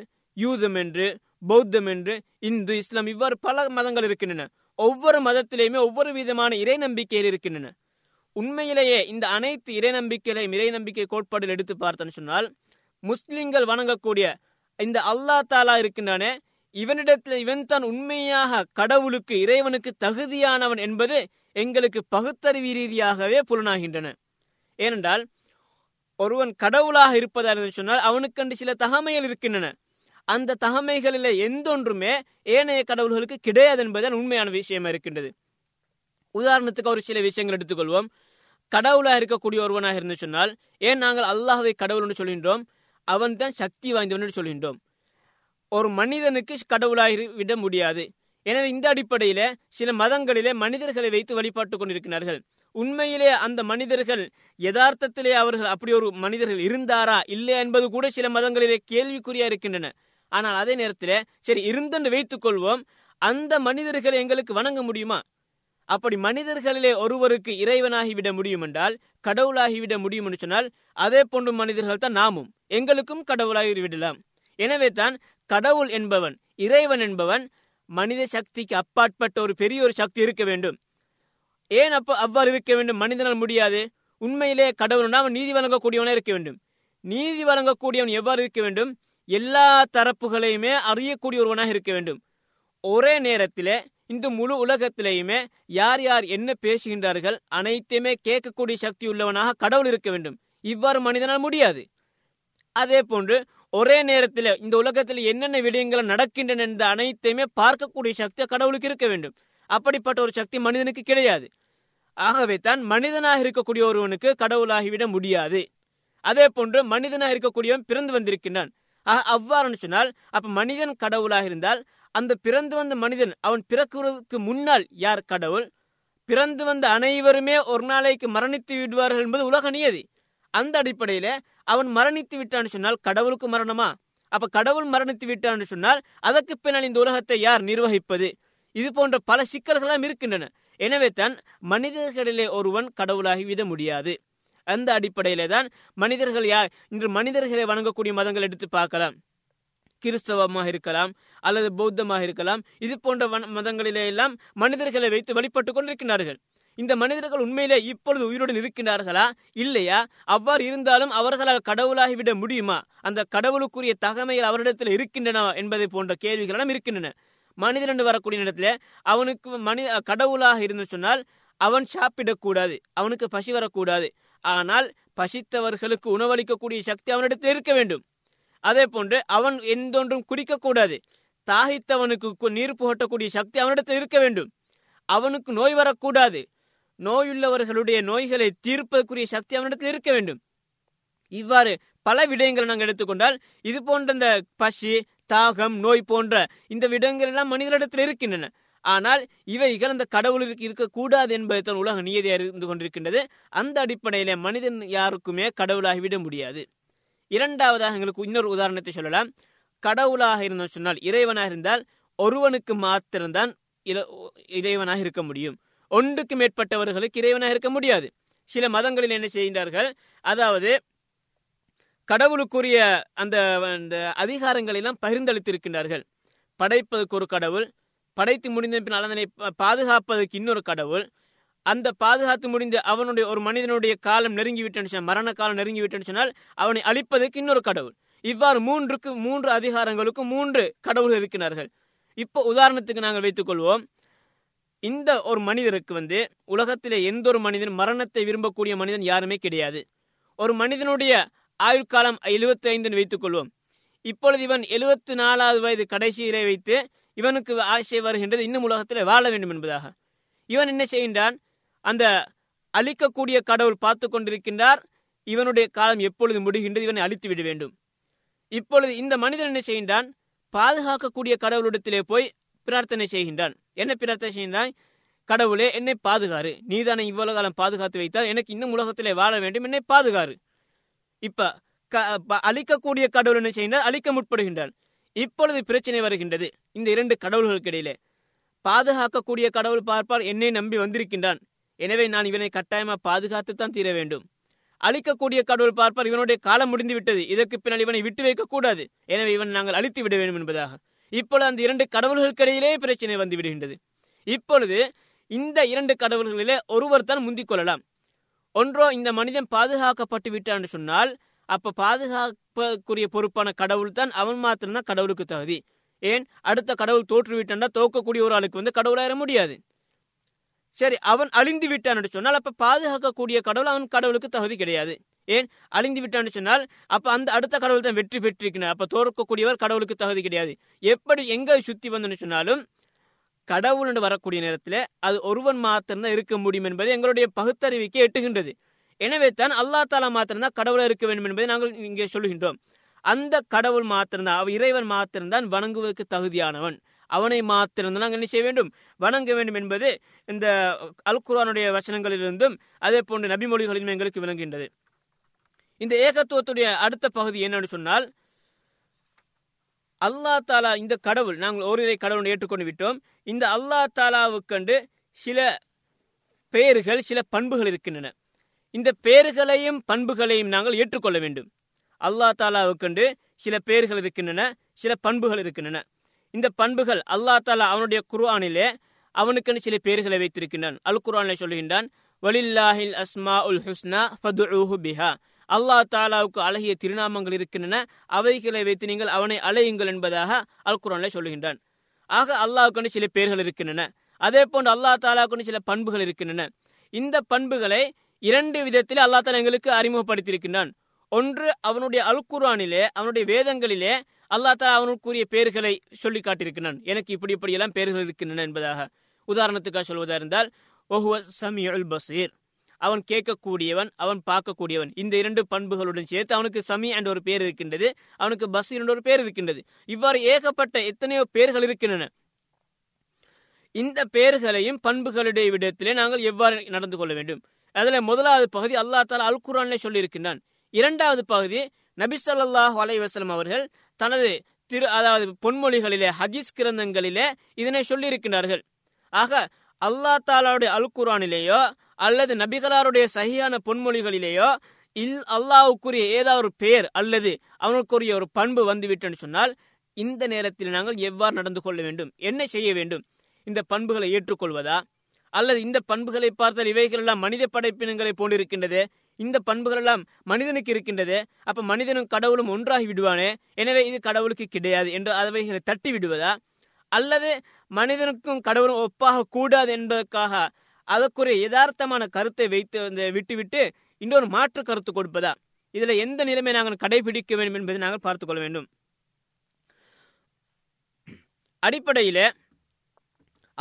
யூதம் என்று, பௌத்தம் என்று, இந்து, இஸ்லாம், இவ்வாறு பல மதங்கள் இருக்கின்றன. ஒவ்வொரு மதத்திலேயுமே ஒவ்வொரு விதமான இறை நம்பிக்கையில் இருக்கின்றன. உண்மையிலேயே இந்த அனைத்து இறை நம்பிக்கைகளையும் இறை நம்பிக்கை கோட்பாடில் எடுத்து பார்த்தோன்னு சொன்னால், முஸ்லிம்கள் வணங்கக்கூடிய இந்த அல்லாஹ் தஆலா இருக்கின்றானே, இவனிடத்தில் இவன் தான் உண்மையாக கடவுளுக்கு இறைவனுக்கு தகுதியானவன் என்பது எங்களுக்கு பகுத்தறிவு ரீதியாகவே புலனாகின்றன. ஏனென்றால் ஒருவன் கடவுளாக இருப்பதாக சொன்னால் அவனுக்கென்று சில தகமைகள் இருக்கின்றன. அந்த தகமைகளில் எந்தொன்றுமே ஏனைய கடவுள்களுக்கு கிடையாது என்பதுதான் உண்மையான விஷயமா இருக்கின்றது. உதாரணத்துக்கு ஒரு சில விஷயங்கள் எடுத்துக்கொள்வோம். கடவுளாக இருக்கக்கூடிய ஒருவனாக இருந்து சொன்னால், ஏன் நாங்கள் அல்லாஹ்வை கடவுள் என்று சொல்கின்றோம்? அவன் தான் சக்தி வாய்ந்தவன் என்று சொல்கின்றோம். ஒரு மனிதனுக்கு கடவுளாக விட முடியாது. எனவே இந்த அடிப்படையில சில மதங்களிலே மனிதர்களை வைத்து வழிபாட்டு கொண்டிருக்கிறார்கள். உண்மையிலே அந்த மனிதர்கள் யதார்த்தத்திலே அவர்கள் அப்படி ஒரு மனிதர்கள் இருந்தாரா இல்லையா என்பது கூட சில மதங்களிலே கேள்விக்குறியா இருக்கின்றன. ஆனால் அதே நேரத்திலே சரி இருந்தென்று வைத்துக் கொள்வோம், அந்த மனிதர்களை எங்களுக்கு வணங்க முடியுமா? அப்படி மனிதர்களிலே ஒருவருக்கு இறைவனாகிவிட முடியும் என்றால், கடவுளாகிவிட முடியும் என்று சொன்னால், அதே போன்ற மனிதர்கள் தான் நாமும், எங்களுக்கும் கடவுளாகிவிடலாம். எனவே தான் கடவுள் என்பவன், இறைவன் என்பவன் மனித சக்திக்கு அப்பாற்பட்ட ஒரு பெரிய ஒரு சக்தி இருக்க வேண்டும். ஏன் அப்போ அவ்வாறு இருக்க வேண்டும்? மனிதனால் முடியாது. உண்மையிலே கடவுள்னா அவன் நீதி வழங்கக்கூடியவனாக இருக்க வேண்டும். நீதி வழங்கக்கூடியவன் எவ்வாறு இருக்க வேண்டும்? எல்லா தரப்புகளையுமே அறியக்கூடிய ஒருவனாக இருக்க வேண்டும். ஒரே நேரத்தில் இந்த முழு உலகத்திலேயுமே யார் யார் என்ன பேசுகின்றார்கள் அனைத்தையுமே கேட்கக்கூடிய சக்தி உள்ளவனாக கடவுள் இருக்க வேண்டும். இவ்வாறு மனிதனால் முடியாது. அதே போன்று ஒரே நேரத்தில் இந்த உலகத்தில் என்னென்ன விடயங்கள் நடக்கின்றன என்ற அனைத்தையுமே பார்க்கக்கூடிய சக்தி கடவுளுக்கு இருக்க வேண்டும். அப்படிப்பட்ட ஒரு சக்தி மனிதனுக்கு கிடையாது. ஆகவே தான் மனிதனாக இருக்கக்கூடிய ஒருவனுக்கு கடவுளாகிவிட முடியாது. அதே போன்று மனிதனாக இருக்கக்கூடியவன் பிறந்து வந்திருக்கின்றான். ஆக அவ்வாறுன்னு சொன்னால், அப்ப மனிதன் கடவுளாக இருந்தால் அந்த பிறந்து வந்த மனிதன் அவன் பிறக்கிறதுக்கு முன்னால் யார் கடவுள்? பிறந்து வந்த அனைவருமே ஒரு நாளைக்கு மரணித்து விடுவார்கள் என்பது உலக நியதி. அந்த அடிப்படையில அவன் மரணித்து விட்டான்னு சொன்னால் கடவுளுக்கு மரணமா? அப்ப கடவுள் மரணித்து விட்டான்னு சொன்னால் அதற்கு பின்னால் இந்த உலகத்தை யார் நிர்வகிப்பது? இது போன்ற பல சிக்கல்களாம் இருக்கின்றன. எனவே தான் மனிதர்களிலே ஒருவன் கடவுளாகிவிட முடியாது. அந்த அடிப்படையிலே தான் மனிதர்கள் யார் இன்று மனிதர்களை வணங்கக்கூடிய மதங்கள் எடுத்து பார்க்கலாம். கிறிஸ்தவமாக இருக்கலாம் அல்லது பௌத்தமாக இருக்கலாம். இது போன்ற மதங்களிலே எல்லாம் மனிதர்களை வைத்து வழிபட்டு கொண்டிருக்கிறார்கள். இந்த மனிதர்கள் உண்மையிலே இப்பொழுது உயிருடன் இருக்கின்றார்களா இல்லையா? அவ்வாறு இருந்தாலும் அவர்களால் கடவுளாகிவிட முடியுமா? அந்த கடவுளுக்குரிய தகமைகள் அவரிடத்தில் இருக்கின்றனவா என்பதை போன்ற கேள்விகள் இருக்கின்றன. மனிதன் என்று வரக்கூடிய நேரத்தில் அவனுக்கு மனித கடவுளாக இருந்து சொன்னால் அவன் சாப்பிடக்கூடாது, அவனுக்கு பசி வரக்கூடாது. ஆனால் பசித்தவர்களுக்கு உணவளிக்கக்கூடிய சக்தி அவனிடத்தில் இருக்க வேண்டும். அதே போன்று அவன் எந்தொன்றும் குடிக்கக்கூடாது, தாகித்தவனுக்கு நீர் புகட்டக்கூடிய சக்தி அவனிடத்தில் இருக்க வேண்டும். அவனுக்கு நோய் வரக்கூடாது, நோயுள்ளவர்களுடைய நோய்களை தீர்ப்பதற்குரிய சக்தி அவனிடத்தில் இருக்க வேண்டும். இவ்வாறு பல விடயங்களை நாங்கள் எடுத்துக்கொண்டால் இது போன்ற இந்த பசி, தாகம், நோய் போன்ற இந்த விடயங்கள் எல்லாம் மனிதனிடத்தில் இருக்கின்றன. ஆனால் இவைகள் அந்த கடவுளுக்கு இருக்கக்கூடாது என்பதை தான் உலக நியதியாக இருந்து கொண்டிருக்கின்றது. அந்த அடிப்படையில மனிதன் யாருக்குமே கடவுளாகிவிட முடியாது. இரண்டாவதாக எங்களுக்கு இன்னொரு உதாரணத்தை சொல்லலாம். கடவுளாக இருந்த சொன்னால், இறைவனாக இருந்தால் ஒருவனுக்கு மாத்திரம்தான் இறைவனாக இருக்க முடியும். ஒன்றுக்கு மேற்பட்டவர்களுக்கு இறைவனாக இருக்க முடியாது. சில மதங்களில் என்ன செய்கின்றார்கள், அதாவது கடவுளுக்குரிய அந்த அதிகாரங்களை எல்லாம் பகிர்ந்தளித்திருக்கின்றார்கள். படைப்பதற்கு ஒரு கடவுள், படைத்து முடிந்த பின் அதனை பாதுகாப்பதற்கு இன்னொரு கடவுள், அந்த பாதுகாத்து முடிந்த அவனுடைய ஒரு மனிதனுடைய காலம் நெருங்கிவிட்டேன்னு சொன்னால், மரண காலம் நெருங்கிவிட்டேன்னு சொன்னால் அவனை அழிப்பதற்கு இன்னொரு கடவுள். இவ்வாறு மூன்றுக்கு மூன்று அதிகாரங்களுக்கும் மூன்று கடவுள்கள் இருக்கிறார்கள். இப்போ உதாரணத்துக்கு நாங்கள் வைத்துக்கொள்வோம், இந்த ஒரு மனிதருக்கு வந்து உலகத்திலே எந்த ஒரு மனிதன் மரணத்தை விரும்பக்கூடிய மனிதன் யாருமே கிடையாது. ஒரு மனிதனுடைய ஆயுட்காலம் எழுபத்தி ஐந்து வைத்துக் கொள்வோம். இப்பொழுது இவன் எழுபத்தி நாலாவது வயது கடைசியிலே வைத்து இவனுக்கு ஆசை வருகின்றது இன்னும் உலகத்தில் வாழ வேண்டும் என்பதாக. இவன் என்ன செய்கின்றான்? அந்த அழிக்கக்கூடிய கடவுள் பார்த்து கொண்டிருக்கின்றார், இவனுடைய காலம் எப்பொழுது முடிகின்றது, இவனை அழித்து விட வேண்டும். இப்பொழுது இந்த மனிதன் என்ன செய்கின்றான்? பாதுகாக்கக்கூடிய கடவுளிடத்திலே போய் பிரார்த்தனை செய்கின்றான். என்ன பிரார்த்தனை செய்கின்றான்? கடவுளே, என்னை பாதுகாரு, நீதானே இவ்வளவு காலம் பாதுகாத்து வைத்தால், எனக்கு இன்னும் உலகத்திலே வாழ வேண்டும், என்னை பாதுகாரு. இப்ப அழிக்கக்கூடிய கடவுள் என்ன செய்கின்றான்? அழிக்க முற்படுகின்றான். இப்பொழுது பிரச்சனை வருகின்றது இந்த இரண்டு கடவுள்களுக்கு இடையிலே. பாதுகாக்கக்கூடிய கடவுள் பார்ப்பால், என்னை நம்பி வந்திருக்கின்றான், எனவே நான் இவனை கட்டாயமா பாதுகாத்துத்தான் தீர வேண்டும். அழிக்கக்கூடிய கடவுள் பார்ப்பார், இவனுடைய காலம் முடிந்து விட்டது, இதற்கு பின்னால் இவனை விட்டு வைக்கக்கூடாது, எனவே இவன் நாங்கள் அழித்து விட வேண்டும் என்பதாக. இப்பொழுது அந்த இரண்டு கடவுள்களுக்கிடையிலே பிரச்சனை வந்து விடுகின்றது. இப்பொழுது இந்த இரண்டு கடவுள்களிலே ஒருவர் தான் முந்திக் கொள்ளலாம். ஒன்றோ இந்த மனிதன் பாதுகாக்கப்பட்டு விட்டான்னு சொன்னால், அப்ப பாதுகாப்புக்குரிய பொறுப்பான கடவுள் தான், அவன் மாத்திரம்தான் கடவுளுக்கு தகுதி. ஏன், அடுத்த கடவுள் தோற்று விட்டான்னா தோக்கக்கூடிய ஒரு ஆளுக்கு வந்து கடவுளாயிட முடியாது. சரி, அவன் அழிந்து விட்டான்னு சொன்னால், அப்ப பாதுகாக்கக்கூடிய கடவுள் அவன் கடவுளுக்கு தகுதி கிடையாது. ஏன், அழிந்து விட்டான்னு சொன்னால் அப்ப அந்த அடுத்த கடவுள் தான் வெற்றி பெற்றிருக்கிறார், அப்ப தோற்கக்கூடியவர் கடவுளுக்கு தகுதி கிடையாது. எப்படி எங்க சுத்தி வந்தோன்னு சொன்னாலும், கடவுள் வரக்கூடிய நேரத்தில் அது ஒருவன் மாத்திரம்தான் இருக்க முடியும் என்பது எங்களுடைய பகுத்தறிவிக்கை எட்டுகின்றது. எனவே தான் அல்லா தாலா மாத்திரம்தான் கடவுளா இருக்க வேண்டும் என்பதை நாங்கள் இங்கே சொல்லுகின்றோம். அந்த கடவுள் மாத்திரம்தான், அவன் இறைவன் மாத்திரம்தான் வணங்குவதற்கு தகுதியானவன், அவனை மாத்திரம்தான் நாங்கள் என்ன செய்ய வேண்டும்? வணங்க வேண்டும் என்பது இந்த அல்குரானுடைய வசனங்களிலிருந்தும் அதே போன்ற நபிமொழிகளிலும் எங்களுக்கு விளங்குகின்றது. இந்த ஏகத்துவத்துடைய அடுத்த பகுதி என்னன்னு சொன்னால், அல்லா தாலா இந்த கடவுள், நாங்கள் ஓரிரை கடவுளை ஏற்றுக்கொண்டு விட்டோம். இந்த அல்லா தாலாவுக்கண்டு சில பெயர்கள், சில பண்புகள் இருக்கின்றன. இந்த பெயர்களையும் பண்புகளையும் நாங்கள் ஏற்றுக்கொள்ள வேண்டும். அல்லா தாலாவுக்கண்டு சில பெயர்கள் இருக்கின்றன, சில பண்புகள் இருக்கின்றன. இந்த பண்புகள் அல்லா தாலா அவனுடைய குர்ஆனிலே அவனுக்கென்று சில பெயர்களை வைத்திருக்கின்றான். அல் குர்ஆனிலே சொல்லுகின்றான், வலில்லாஹில் அஸ்மாஉல் ஹுஸ்னா ஃபதுஊஹு பிஹா. அல்லா தாலாவுக்கு அழகிய திருநாமங்கள் இருக்கின்றன, அவைகளை வைத்து நீங்கள் அவனை அழையுங்கள் என்பதாக அல் குர்ஆனிலே சொல்லுகின்றான். ஆக அல்லாவுக்கென்று சில பெயர்கள் இருக்கின்றன, அதே போன்று அல்லா தாலாவுக்கென்று சில பண்புகள் இருக்கின்றன. இந்த பண்புகளை இரண்டு விதத்தில் அல்லா தாலா எங்களுக்கு அறிமுகப்படுத்தியிருக்கின்றான். ஒன்று, அவனுடைய அல் குர்ஆனிலே, அவனுடைய வேதங்களிலே அல்லா தாலா அவனுக்குரிய பெயர்களை சொல்லி காட்டியிருக்கிறான், எனக்கு இப்படி இப்படி எல்லாம் பெயர்கள் இருக்கின்றன என்பதாக. உதாரணத்துக்காக சொல்வதா இருந்தால், ஒஹுவ சமீஉல் பசீர், அவன் கேட்கக்கூடியவன், அவன் பார்க்கக்கூடியவன். இந்த இரண்டு பண்புகளுடன் சேர்த்து அவனுக்கு சமீ என்ற ஒரு பேர் இருக்கின்றது, அவனுக்கு பசீர் என்ற ஒரு பேர் இருக்கின்றது. இவ்வாறு ஏகப்பட்ட எத்தனையோ பெயர்கள் இருக்கின்றன. இந்த பெயர்களையும் பண்புகளுடைய விடத்திலே நாங்கள் எவ்வாறு நடந்து கொள்ள வேண்டும்? அதில் முதலாவது பகுதி அல்லா தாலா அல் குர்ஆனிலே சொல்லியிருக்கின்றான். இரண்டாவது பகுதி, நபி ஸல்லல்லாஹு அலைஹி வஸல்லம் அவர்கள் தனது திரு அதாவது பொன்மொழிகளிலே, ஹதீஸ் கிரந்தங்களிலே இதனை சொல்லியிருக்கிறார்கள். ஆக அல்லா தாலாவுடைய அல் குர்ஆனிலேயோ அல்லது நபிகளாருடைய சஹியான பொன்மொழிகளிலேயோ இல் அல்லாஹ்வுக்குரிய ஏதாவது ஒரு பெயர் அல்லது அவனுக்குரிய ஒரு பண்பு வந்துவிட்டேன்னு சொன்னால், இந்த நேரத்தில் நாங்கள் எவ்வாறு நடந்து கொள்ள வேண்டும், என்ன செய்ய வேண்டும்? இந்த பண்புகளை ஏற்றுக்கொள்வதா, அல்லது இந்த பண்புகளை பார்த்தால் இவைகளெல்லாம் மனித படைப்பினங்களை போன்றிருக்கின்றது, இந்த பண்புகள் எல்லாம் மனிதனுக்கு இருக்கின்றது, அப்ப மனிதனும் கடவுளும் ஒன்றாகி விடுவானே, எனவே இது கடவுளுக்கு கிடையாது என்று அவைகளை தட்டி விடுவதா, அல்லது மனிதனுக்கும் கடவுளும் ஒப்பாக கூடாது என்பதற்காக அதற்குரிய யதார்த்தமான கருத்தை வைத்து விட்டுவிட்டு இன்னொரு மாற்று கருத்து கொடுப்பதா? இதுல எந்த நிலைமை நாங்கள் கடைபிடிக்க வேண்டும் என்பதை நாங்கள் பார்த்துக் கொள்ள வேண்டும். அடிப்படையில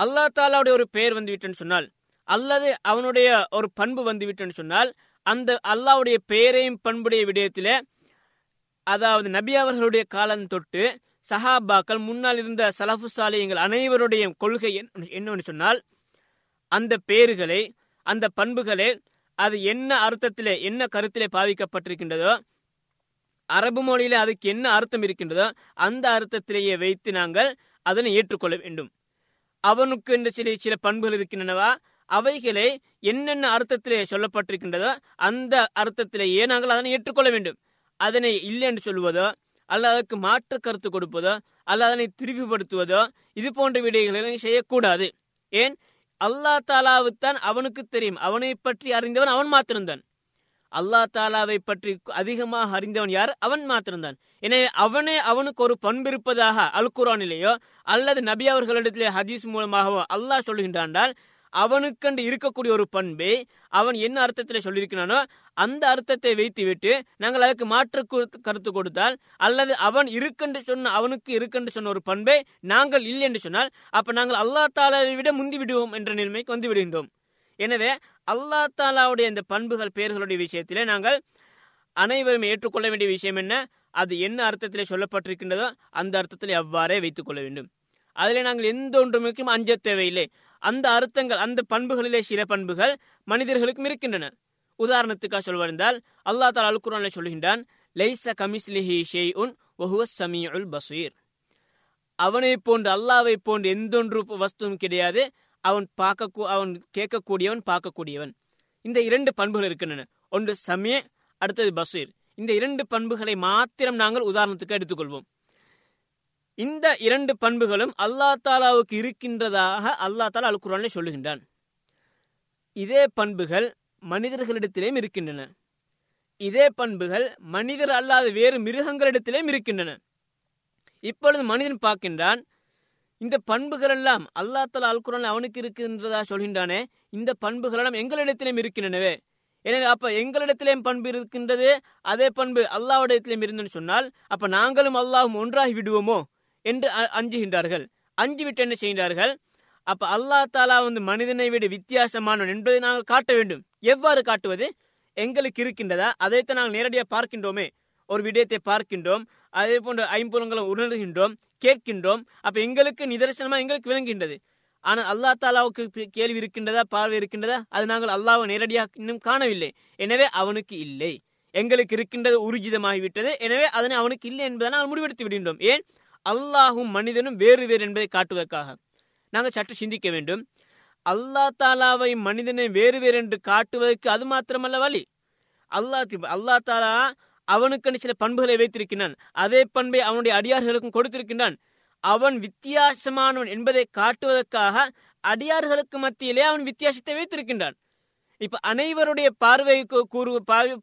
அல்லா தாலாவுடைய ஒரு பெயர் வந்துவிட்டேன்னு சொன்னால் அல்லது அவனுடைய ஒரு பண்பு வந்துவிட்டேன்னு சொன்னால், அந்த அல்லாவுடைய பெயரையும் பண்புடைய விடயத்திலே அதாவது நபி அவர்களுடைய காலம் தொட்டு சஹாபாக்கள், முன்னால் இருந்த சலஃபு சாலிஹ்கள் அனைவருடைய கொள்கை என்னன்னு சொன்னால், அந்த பெயர்களை, அந்த பண்புகளை, அது என்ன அர்த்தத்திலே, என்ன கருத்திலே பாவிக்கப்பட்டிருக்கின்றதோ, அரபு மொழியில அதுக்கு என்ன அர்த்தம் இருக்கின்றதோ அந்த அர்த்தத்திலேயே வைத்து நாங்கள் அதனை ஏற்றுக்கொள்ள வேண்டும். அவனுக்கு என்று சில சில பண்புகள் இருக்கின்றனவா, அவைகளை என்னென்ன அர்த்தத்திலே சொல்லப்பட்டிருக்கின்றதோ அந்த அர்த்தத்திலேயே நாங்கள் அதனை ஏற்றுக்கொள்ள வேண்டும். அதனை இல்லை என்று சொல்வதோ அல்லது அதற்கு மாற்று கருத்து கொடுப்பதோ அல்லது அதனை திரிவுபடுத்துவதோ இது போன்ற விடயங்களை செய்யக்கூடாது. ஏன், அல்லா தாலாவுத்தான் அவனுக்கு தெரியும், அவனை பற்றி அறிந்தவன் அவன் மாத்திருந்தான். அல்லா தாலாவை பற்றி அதிகமாக அறிந்தவன் யார்? அவன் மாத்திருந்தான். எனவே அவனே அவனுக்கு ஒரு பண்பு இருப்பதாக அல் குர்ஆனிலேயோ அல்லது நபி அவர்களிடத்திலே ஹதீஸ் மூலமாகவோ அல்லாஹ் சொல்லுகின்றான். அவனுக்கண்டு இருக்கக்கூடிய ஒரு பண்பை அவன் என்ன அர்த்தத்தில் சொல்லியிருக்கிறானோ அந்த அர்த்தத்தை வைத்து விட்டு நாங்கள் அதுக்கு மாற்று கருத்து கொடுத்தால், அல்லது அவன் இருக்கென்று சொன்ன அவனுக்கு இருக்கென்று சொன்ன ஒரு பண்பை நாங்கள் இல்லை என்று சொன்னால், அப்ப நாங்கள் அல்லா தாலாவை விட முந்தி விடுவோம் என்ற நிலைமைக்கு வந்து விடுகின்றோம். எனவே அல்லா தாலாவுடைய இந்த பண்புகள், பெயர்களுடைய விஷயத்திலே நாங்கள் அனைவரும் ஏற்றுக்கொள்ள வேண்டிய விஷயம் என்ன? அது என்ன அர்த்தத்திலே சொல்லப்பட்டிருக்கின்றதோ அந்த அர்த்தத்திலே அவ்வாறே வைத்துக் கொள்ள வேண்டும். அதிலே நாங்கள் எந்த ஒன்றுமைக்கும் அஞ்ச தேவையில்லை. அந்த அர்த்தங்கள், அந்த பண்புகளிலே சில பண்புகள் மனிதர்களுக்கும் இருக்கின்றன. உதாரணத்துக்காக சொல்வதால் அல்லாஹ் தஆலா அல்குர்ஆனிலே சொல்கின்றான், லைஸ கமிஸ்லிஹி ஷைஉன் வஹுவ ஸமீஉல் பஸீர். அவனை போன்று, அல்லாஹ்வை போன்று எந்தொன்று வஸ்துவும் கிடையாது. அவன் பார்க்க அவன் கேட்கக்கூடியவன், பார்க்கக்கூடியவன். இந்த இரண்டு பண்புகள் இருக்கின்றன. ஒன்று சமீ, அடுத்தது பசீர். இந்த இரண்டு பண்புகளை மாத்திரம் நாங்கள் உதாரணத்துக்கு எடுத்துக்கொள்வோம். இந்த இரண்டு பண்புகளும் அல்லாஹ் தஆலாவுக்கு இருக்கின்றதாக அல்லாஹ் தஆலா அல்குர்ஆனிலே சொல்லுகின்றான். இதே பண்புகள் மனிதர்களிடத்திலேயும் இருக்கின்றன. இதே பண்புகள் மனிதர் அல்லாத வேறு மிருகங்களிடத்திலேயும் இருக்கின்றன. இப்பொழுது மனிதன் பார்க்கின்றான், இந்த பண்புகள் எல்லாம் அல்லாஹ் தஆலா அல்குர்ஆனில் அவனுக்கு இருக்கின்றதா சொல்கின்றானே, இந்த பண்புகள் எல்லாம் எங்களிடத்திலேயும் இருக்கின்றனவே. எனவே அப்ப எங்களிடத்திலேயும் பண்பு இருக்கின்றது, அதே பண்பு அல்லாஹ்விடத்திலேயும் இருந்தன்னு சொன்னால் அப்ப நாங்களும் அல்லாஹ்வும் ஒன்றாகி விடுவோமோ என்று அஞ்சுகின்றார்கள். அஞ்சு விட்டு என்ன செய்கின்றார்கள்? அப்ப அல்லாஹ் தஆலா வந்து மனிதனை விட வித்தியாசமானவன் என்பதை நாங்கள் காட்ட வேண்டும். எவ்வாறு காட்டுவது? எங்களுக்கு இருக்கின்றதா அதைத்தான் நாங்கள் நேரடியாக பார்க்கின்றோமே. ஒரு விடயத்தை பார்க்கின்றோம், அதே போன்ற ஐம்புலங்களை உணர்கின்றோம், கேட்கின்றோம். அப்ப எங்களுக்கு நிதர்சனமா எங்களுக்கு விளங்குகின்றது. ஆனால் அல்லாஹ் தஆலாவுக்கு கேள்வி இருக்கின்றதா, பார்வை இருக்கின்றதா? அது நாங்கள் அல்லாஹ்வை நேரடியாக இன்னும் காணவில்லை, எனவே அவனுக்கு இல்லை. எங்களுக்கு இருக்கின்றது ஊர்ஜிதமாகிவிட்டது, எனவே அதனை அவனுக்கு இல்லை என்பதை நாங்கள் முடிவெடுத்து விடுகின்றோம். ஏன்? அல்லாஹும் மனிதனும் வேறு வேறு என்பதை காட்டுவதற்காக. நாங்கள் சற்று சிந்திக்க வேண்டும். அல்லாஹ் தஆலாவை மனிதனை வேறு வேறு என்று காட்டுவதற்கு அது மாத்திரமல்ல வழி. அல்லாஹ் அல்லாஹ் தஆலா அவனுக்கு சில பண்புகளை வைத்திருக்கின்றான், அதே பண்பை அவனுடைய அடியார்களுக்கும் கொடுத்திருக்கின்றான். அவன் வித்தியாசமானவன் என்பதை காட்டுவதற்காக அடியார்களுக்கு மத்தியிலே அவன் வித்தியாசத்தை வைத்திருக்கின்றான். இப்ப அனைவருடைய பார்வைக்கு கூறு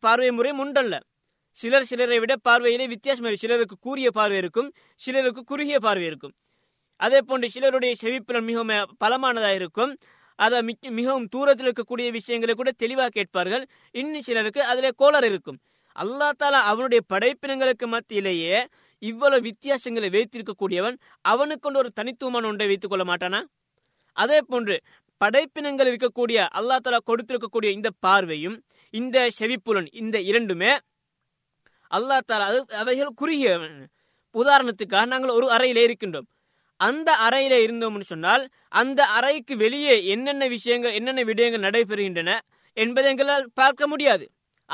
பார்வை முறை முண்டல்ல. சிலர் சிலரை விட பார்வையிலே வித்தியாசமாக, சிலருக்கு கூரிய பார்வை இருக்கும், சிலருக்கு குறுகிய பார்வை இருக்கும். அதே போன்று சிலருடைய செவிப்புலன் மிகவும் பலமானதாக இருக்கும், அதை மிகவும் தூரத்தில் இருக்கக்கூடிய விஷயங்களை கூட தெளிவாக கேட்பார்கள். இன்னும் சிலருக்கு அதிலே கோளாறு இருக்கும். அல்லாஹ் தஆலா அவனுடைய படைப்பினங்களுக்கு மத்தியிலேயே இவ்வளவு வித்தியாசங்களை வைத்திருக்கக்கூடியவன் அவனுக்கொண்டு ஒரு தனித்துவமான ஒன்றை வைத்துக் கொள்ள மாட்டானா? அதே போன்று படைப்பினங்கள் இருக்கக்கூடிய அல்லாஹ் தஆலா கொடுத்திருக்கக்கூடிய இந்த பார்வையும் இந்த செவிப்புலன், இந்த இரண்டுமே அல்லாஹ் தஆலா அவைகள் குறுகிய. உதாரணத்துக்காக நாங்கள் ஒரு அறையிலே இருக்கின்றோம். அந்த அறையில இருந்தோம்னு சொன்னால் அந்த அறைக்கு வெளியே என்னென்ன விஷயங்கள், என்னென்ன விடயங்கள் நடைபெறுகின்றன என்பதை எங்களால் பார்க்க முடியாது.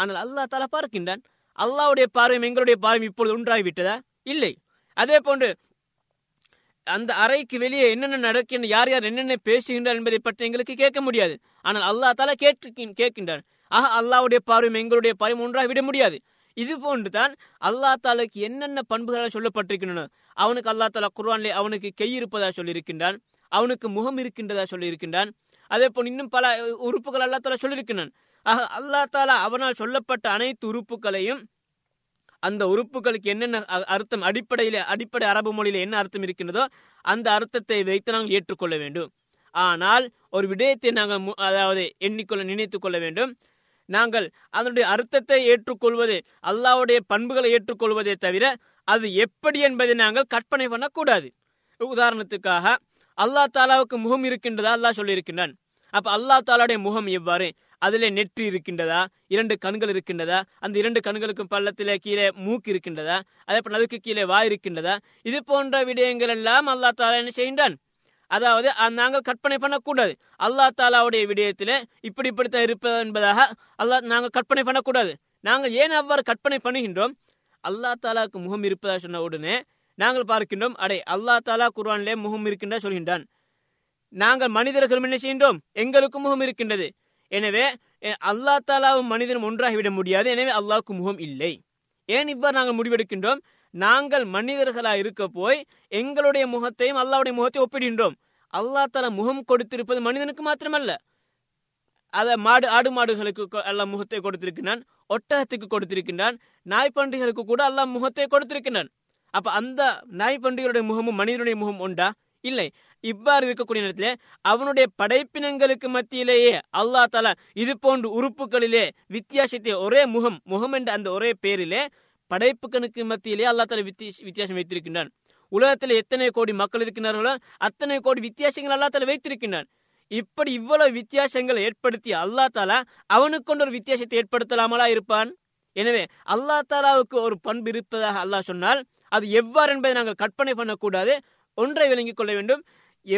ஆனால் அல்லாஹ் தஆலா பார்க்கின்றான். அல்லாஹ்வுடைய பார்வையும் எங்களுடைய பார்வையும் இப்பொழுது ஒன்றாகிவிட்டதா? இல்லை. அதே போன்று அந்த அறைக்கு வெளியே என்னென்ன நடக்கின்ற, யார் யார் என்னென்ன பேசுகின்றார் என்பதை பற்றி எங்களுக்கு கேட்க முடியாது. ஆனால் அல்லாஹ் தஆலா கேட்கின்றான். ஆக அல்லாஹ்வுடைய பார்வையும் எங்களுடைய பார்வையும் ஒன்றாகிவிட முடியாது. இது போன்றுதான் அல்லாஹ் தஆலாக்கு என்னென்ன பண்புகளால் சொல்லப்பட்டிருக்கின்றன. அவனுக்கு அல்லாஹ் தஆலா குர்ஆனிலே அவனுக்கு கை இருப்பதாக சொல்லியிருக்கின்றான், அவனுக்கு முகம் இருக்கின்றதா சொல்லியிருக்கின்றான், அதே போல் இன்னும் பல உறுப்புகள் அல்லாஹ் தஆலா சொல்லியிருக்கின்றான். ஆக அல்லாஹ் தஆலா அவனால் சொல்லப்பட்ட அனைத்து உறுப்புகளையும், அந்த உறுப்புகளுக்கு என்னென்ன அர்த்தம், அடிப்படையில அடிப்படை அரபு மொழியில என்ன அர்த்தம் இருக்கின்றதோ அந்த அர்த்தத்தை வைத்து நாங்கள் ஏற்றுக்கொள்ள வேண்டும். ஆனால் ஒரு விடயத்தை நாங்கள் அதாவது எண்ணிக்கொள்ள நினைத்துக் கொள்ள வேண்டும். நாங்கள் அதனுடைய அர்த்தத்தை ஏற்றுக்கொள்வது, அல்லாஹ்வுடைய பண்புகளை ஏற்றுக்கொள்வதை தவிர அது எப்படி என்பதை நாங்கள் கற்பனை பண்ணக்கூடாது. உதாரணத்துக்காக அல்லாஹ் தஆலாவுக்கு முகம் இருக்கின்றதா அல்லாஹ் சொல்லியிருக்கின்றான். அப்ப அல்லாஹ் தஆலாவுடைய முகம் எவ்வாறு? அதிலே நெற்றி இருக்கின்றதா, இரண்டு கண்கள் இருக்கின்றதா, அந்த இரண்டு கண்களுக்கும் பள்ளத்திலே கீழே மூக்கு இருக்கின்றதா, அதே போல அதுக்கு கீழே வாய் இருக்கின்றதா? இது போன்ற விடயங்கள் எல்லாம் அல்லாஹ் தஆலா என்ன செய்கின்றான்? அதாவது நாங்கள் கற்பனை பண்ணக்கூடாது. அல்லாஹ் தஆலாவுடைய விடயத்திலே இப்படி இப்படித்தான் இருப்பது என்பதாக அல்லாஹ் நாங்கள் கற்பனை பண்ணக்கூடாது. நாங்கள் ஏன் அவ்வாறு கற்பனை பண்ணுகின்றோம்? அல்லாஹ் தஆலாவுக்கு முகம் இருப்பதாக சொன்ன உடனே நாங்கள் பார்க்கின்றோம், அடே அல்லாஹ் தஆலா குர்ஆனிலே முகம் இருக்கின்ற சொல்கின்றான். நாங்கள் மனிதர்களும் என்ன செய்கின்றோம்? எங்களுக்கும் முகம் இருக்கின்றது, எனவே அல்லாஹ் தஆலாவும் மனிதனும் ஒன்றாகிவிட முடியாது, எனவே அல்லாஹ்வுக்கு முகம் இல்லை. ஏன் இவ்வாறு நாங்கள் முடிவெடுக்கின்றோம்? நாங்கள் மனிதர்களாக இருக்க போய் எங்களுடைய முகத்தையும் அல்லாஹ்வுடைய முகத்தையும் ஒப்பிடுகின்றோம். அல்லாஹ் தஆலா முகம் கொடுத்திருப்பது மனிதனுக்கு மாத்திரமல்ல, அதை மாடு ஆடு மாடுகளுக்கு அல்லாஹ் முகத்தை கொடுத்திருக்கின்றான், ஒட்டகத்துக்கு கொடுத்திருக்கின்றான், நாய்ப்பன்றிகளுக்கு கூட அல்லாஹ் முகத்தை கொடுத்திருக்கின்றான். அப்ப அந்த நாய்ப்பன்றிகளுடைய முகமும் மனிதனுடைய முகம் ஒன்றா? இல்லை. இவ்வாறு இருக்கக்கூடிய நேரத்தில் அவனுடைய படைப்பினங்களுக்கு மத்தியிலேயே அல்லாஹ் தஆலா இது போன்ற உறுப்புகளிலே வித்தியாசத்தை ஒரே முகம் முகம் என்ற அந்த ஒரே பேரிலே படைப்புக்கனுக்கு மத்தியிலே அல்லாஹ் தஆலா வித்தியாசம் வைத்திருக்கின்றான். உலகத்தில் எத்தனை கோடி மக்கள் இருக்கின்றார்களோ அத்தனை கோடி வித்தியாசங்கள் அல்லாஹ் தஆலா வைத்திருக்கின்றான். இப்படி இவ்வளவு வித்தியாசங்களை ஏற்படுத்தி அல்லாஹ் தஆலா அவனுக்கு கொண்டு ஒரு வித்தியாசத்தை ஏற்படுத்தலாமலா இருப்பான்? எனவே அல்லாஹ் தஆலாவுக்கு ஒரு பண்பு இருப்பதாக அல்லாஹ் சொன்னால் அது எவ்வாறு என்பதை நாங்கள் கற்பனை பண்ணக்கூடாது, ஒன்றை விளங்கிக் கொள்ள வேண்டும்,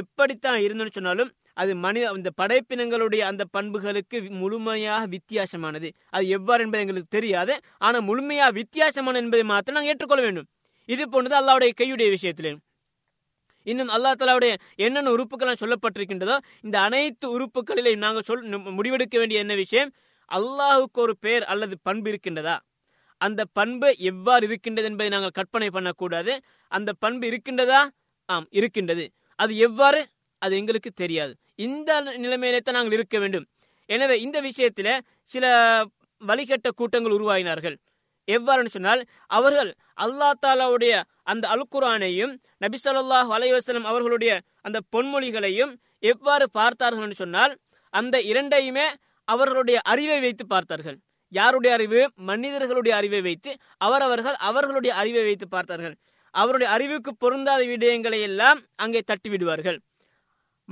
எப்படித்தான் இருந்தோன்னு சொன்னாலும் அது மனித அந்த படைப்பினங்களுடைய அந்த பண்புகளுக்கு முழுமையாக வித்தியாசமானது. அது எவ்வாறு என்பது எங்களுக்கு தெரியாது, ஆனால் முழுமையாக வித்தியாசமான என்பதை மாத்திரம் நாங்கள் ஏற்றுக்கொள்ள வேண்டும். இது போன்றது அல்லாவுடைய கையுடைய விஷயத்திலே. இன்னும் அல்லா தலாவுடைய என்னென்ன உறுப்புகள் சொல்லப்பட்டிருக்கின்றதோ இந்த அனைத்து உறுப்புகளிலே நாங்கள் சொல் முடிவெடுக்க வேண்டிய என்ன விஷயம், அல்லாஹுக்கு ஒரு பெயர் அல்லது பண்பு இருக்கின்றதா, அந்த பண்பு எவ்வாறு இருக்கின்றது என்பதை நாங்கள் கற்பனை பண்ணக்கூடாது. அந்த பண்பு இருக்கின்றதா? ஆம், இருக்கின்றது. அது எவ்வாறு அது எங்களுக்கு தெரியாது. இந்த நிலைமையிலே தான் நாங்கள் இருக்க வேண்டும். எனவே இந்த விஷயத்தில சில வழிகட்ட கூட்டங்கள் உருவாகினார்கள். எவ்வாறு சொன்னால், அவர்கள் அல்லா தாலாவுடைய அந்த அல்குரானையும் நபி ஸல்லல்லாஹு அலைஹி வஸல்லம் அவர்களுடைய அந்த பொன்மொழிகளையும் எவ்வாறு பார்த்தார்கள் என்று சொன்னால், அந்த இரண்டையுமே அவர்களுடைய அறிவை வைத்து பார்த்தார்கள். யாருடைய அறிவு? மனிதர்களுடைய அறிவை வைத்து அவரவர்கள் அவர்களுடைய அறிவை வைத்து பார்த்தார்கள். அவருடைய அறிவுக்கு பொருந்தாத விடயங்களை எல்லாம் அங்கே தட்டிவிடுவார்கள்.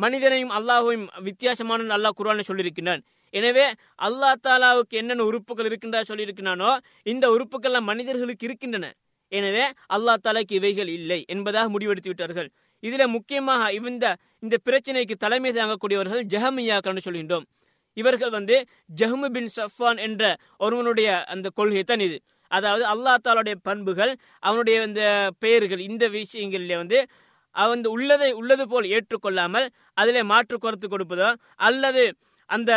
மனிதனையும் அல்லாஹையும் வித்தியாசமான அல்லாஹ் குர்ஆனில் சொல்லியிருக்கின்றான். எனவே அல்லாஹ் தாலாவுக்கு என்னென்ன உறுப்புகள் இருக்கின்றா சொல்லியிருக்கிறானோ இந்த உறுப்புகள்லாம் மனிதர்களுக்கு இருக்கின்றன. எனவே அல்லாஹ் தாலாக்கு இவைகள் இல்லை என்பதாக முடிவெடுத்து விட்டார்கள். இதுல முக்கியமாக இந்த இந்த பிரச்சனைக்கு தலைமை தாங்கக்கூடியவர்கள் ஜஹமியாக்கள் சொல்கின்றோம். இவர்கள் வந்து ஜஹ்மு பின் சஃபான் என்ற ஒருவனுடைய அந்த கொள்கை தான் இது. அதாவது அல்லாஹ் தாலாவுடைய பண்புகள், அவனுடைய அந்த பெயர்கள், இந்த விஷயங்களிலே வந்து அவன் உள்ளதை உள்ளது போல் ஏற்றுக்கொள்ளாமல் அதிலே மாற்று கருத்து கொடுப்பதோ அல்லது அந்த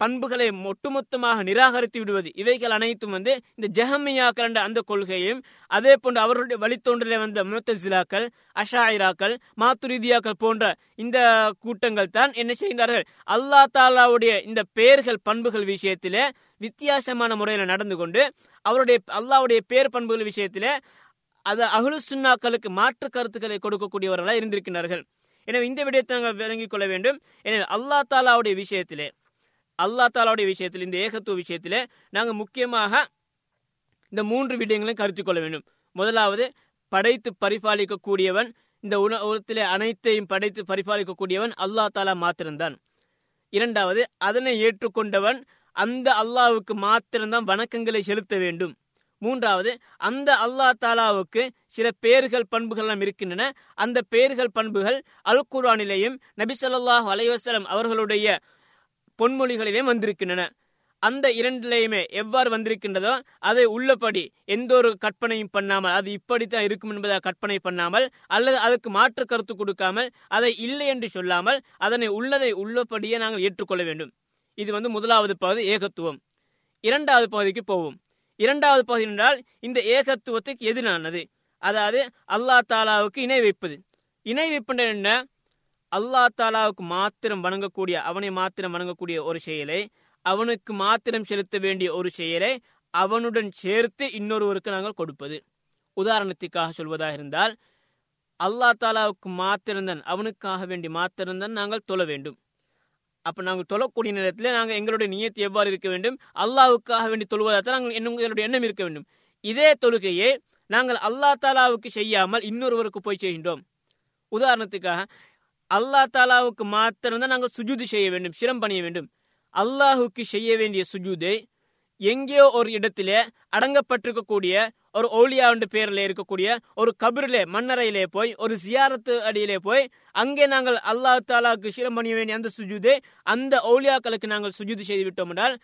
பண்புகளை ஒட்டுமொத்தமாக நிராகரித்து விடுவது, இவைகள் அனைத்தும் வந்து இந்த ஜஹமியாக்கள் என்ற அந்த கொள்கையும் அதே போன்ற அவர்களுடைய வழித்தோன்றலை வந்த முத்தசிலாக்கள், அஷாயிராக்கள், மாத்துரிதியாக்கள் போன்ற இந்த கூட்டங்கள் தான் என்ன செய்கிறார்கள், அல்லாஹ் தாலாவுடைய இந்த பெயர்கள் பண்புகள் விஷயத்திலே வித்தியாசமான முறையில் நடந்து கொண்டு அவருடைய அல்லாவுடைய பெயர் பண்புகள் விஷயத்திலே அது அஹ்லு சுன்னாக்களுக்கு மாற்று கருத்துக்களை கொடுக்கக்கூடியவர்களாக இருந்திருக்கிறார்கள். எனவே இந்த விடயத்தை நாங்கள் விளங்கிக் கொள்ள வேண்டும். எனவே அல்லாஹ் தாலாவுடைய விஷயத்திலே அல்லாஹ் தாலாவுடைய விஷயத்தில் இந்த ஏகத்துவ விஷயத்திலே நாங்கள் முக்கியமாக இந்த மூன்று விடயங்களையும் கருத்தில் கொள்ள வேண்டும். முதலாவது, படைத்து பரிபாலிக்கக்கூடியவன், இந்த உலகத்திலே அனைத்தையும் படைத்து பரிபாலிக்கக்கூடியவன் அல்லாஹ் தாலா மாத்திரம்தான். இரண்டாவது, அதனை ஏற்றுக்கொண்டவன் அந்த அல்லாஹ்வுக்கு மாத்திரம்தான் வணக்கங்களை செலுத்த வேண்டும். மூன்றாவது, அந்த அல்லாஹ் தாலாவுக்கு சில பெயர்கள் பண்புகள் எல்லாம் இருக்கின்றன. அந்த பெயர்கள் பண்புகள் அல் குர்ஆனிலேயும் நபி ஸல்லல்லாஹு அலைஹி வஸல்லம் அவர்களுடைய பொன்மொழிகளிலேயும் வந்திருக்கின்றன. அந்த இரண்டிலேயுமே எவ்வாறு வந்திருக்கின்றதோ அதை உள்ளபடி எந்த ஒரு கற்பனையும் பண்ணாமல், அது இப்படித்தான் இருக்கும் என்பதை கற்பனை பண்ணாமல் அல்லது அதுக்கு மாற்று கருத்து கொடுக்காமல், அதை இல்லை என்று சொல்லாமல் அதனை உள்ளதை உள்ளபடியே நாங்கள் ஏற்றுக்கொள்ள வேண்டும். இது வந்து முதலாவது பகுதி, ஏகத்துவம். இரண்டாவது பகுதிக்கு போவோம். இரண்டாவது பகுதி என்றால் இந்த ஏகத்துவத்துக்கு எதிரானது, அதாவது அல்லாஹ் தாலாவுக்கு இணை வைப்பது. இணை வைப்பது என்ன? அல்லாஹ் தாலாவுக்கு மாத்திரம் வணங்கக்கூடிய, அவனை மாத்திரம் வணங்கக்கூடிய ஒரு செயலை, அவனுக்கு மாத்திரம் செலுத்த வேண்டிய ஒரு செயலை அவனுடன் சேர்த்து இன்னொருவருக்கு நாங்கள் கொடுப்பது. உதாரணத்துக்காக சொல்வதாக இருந்தால், அல்லாஹ் தாலாவுக்கு மாத்திரம்தான், அவனுக்காக வேண்டி மாத்திரம்தான் நாங்கள் தொழ வேண்டும். அப்போ நாங்கள் தொழக்கூடிய நேரத்தில் நாங்கள் எங்களுடைய நியத்து எவ்வாறு இருக்க வேண்டும், அல்லாஹுக்காக வேண்டி தொழுவதாக நாங்கள் எங்களுடைய எண்ணம் இருக்க வேண்டும். இதே தொழுகையை நாங்கள் அல்லாஹ் தாலாவுக்கு செய்யாமல் இன்னொருவருக்கு போய் செய்கின்றோம். உதாரணத்துக்காக, அல்லாஹ் தாலாவுக்கு மாத்திரம்தான் நாங்கள் சுஜூது செய்ய வேண்டும், சிரம் பணிய வேண்டும். அல்லாஹுக்கு செய்ய வேண்டிய சுஜூதை எங்கேயோ ஒரு இடத்திலே அடங்கப்பட்டிருக்கக்கூடிய ஒரு ஓலியாவுடைய பேரில் இருக்கக்கூடிய ஒரு கபிரிலே, மன்னரையிலே போய், ஒரு ஜியாரத்து அடியிலே போய் அங்கே நாங்கள் அல்லாஹ் தாலாவுக்கு சிரம் பணிய வேண்டிய அந்த சுஜூதை அந்த ஓலியாக்களுக்கு நாங்கள் சுஜூது செய்து விட்டோம் என்றால்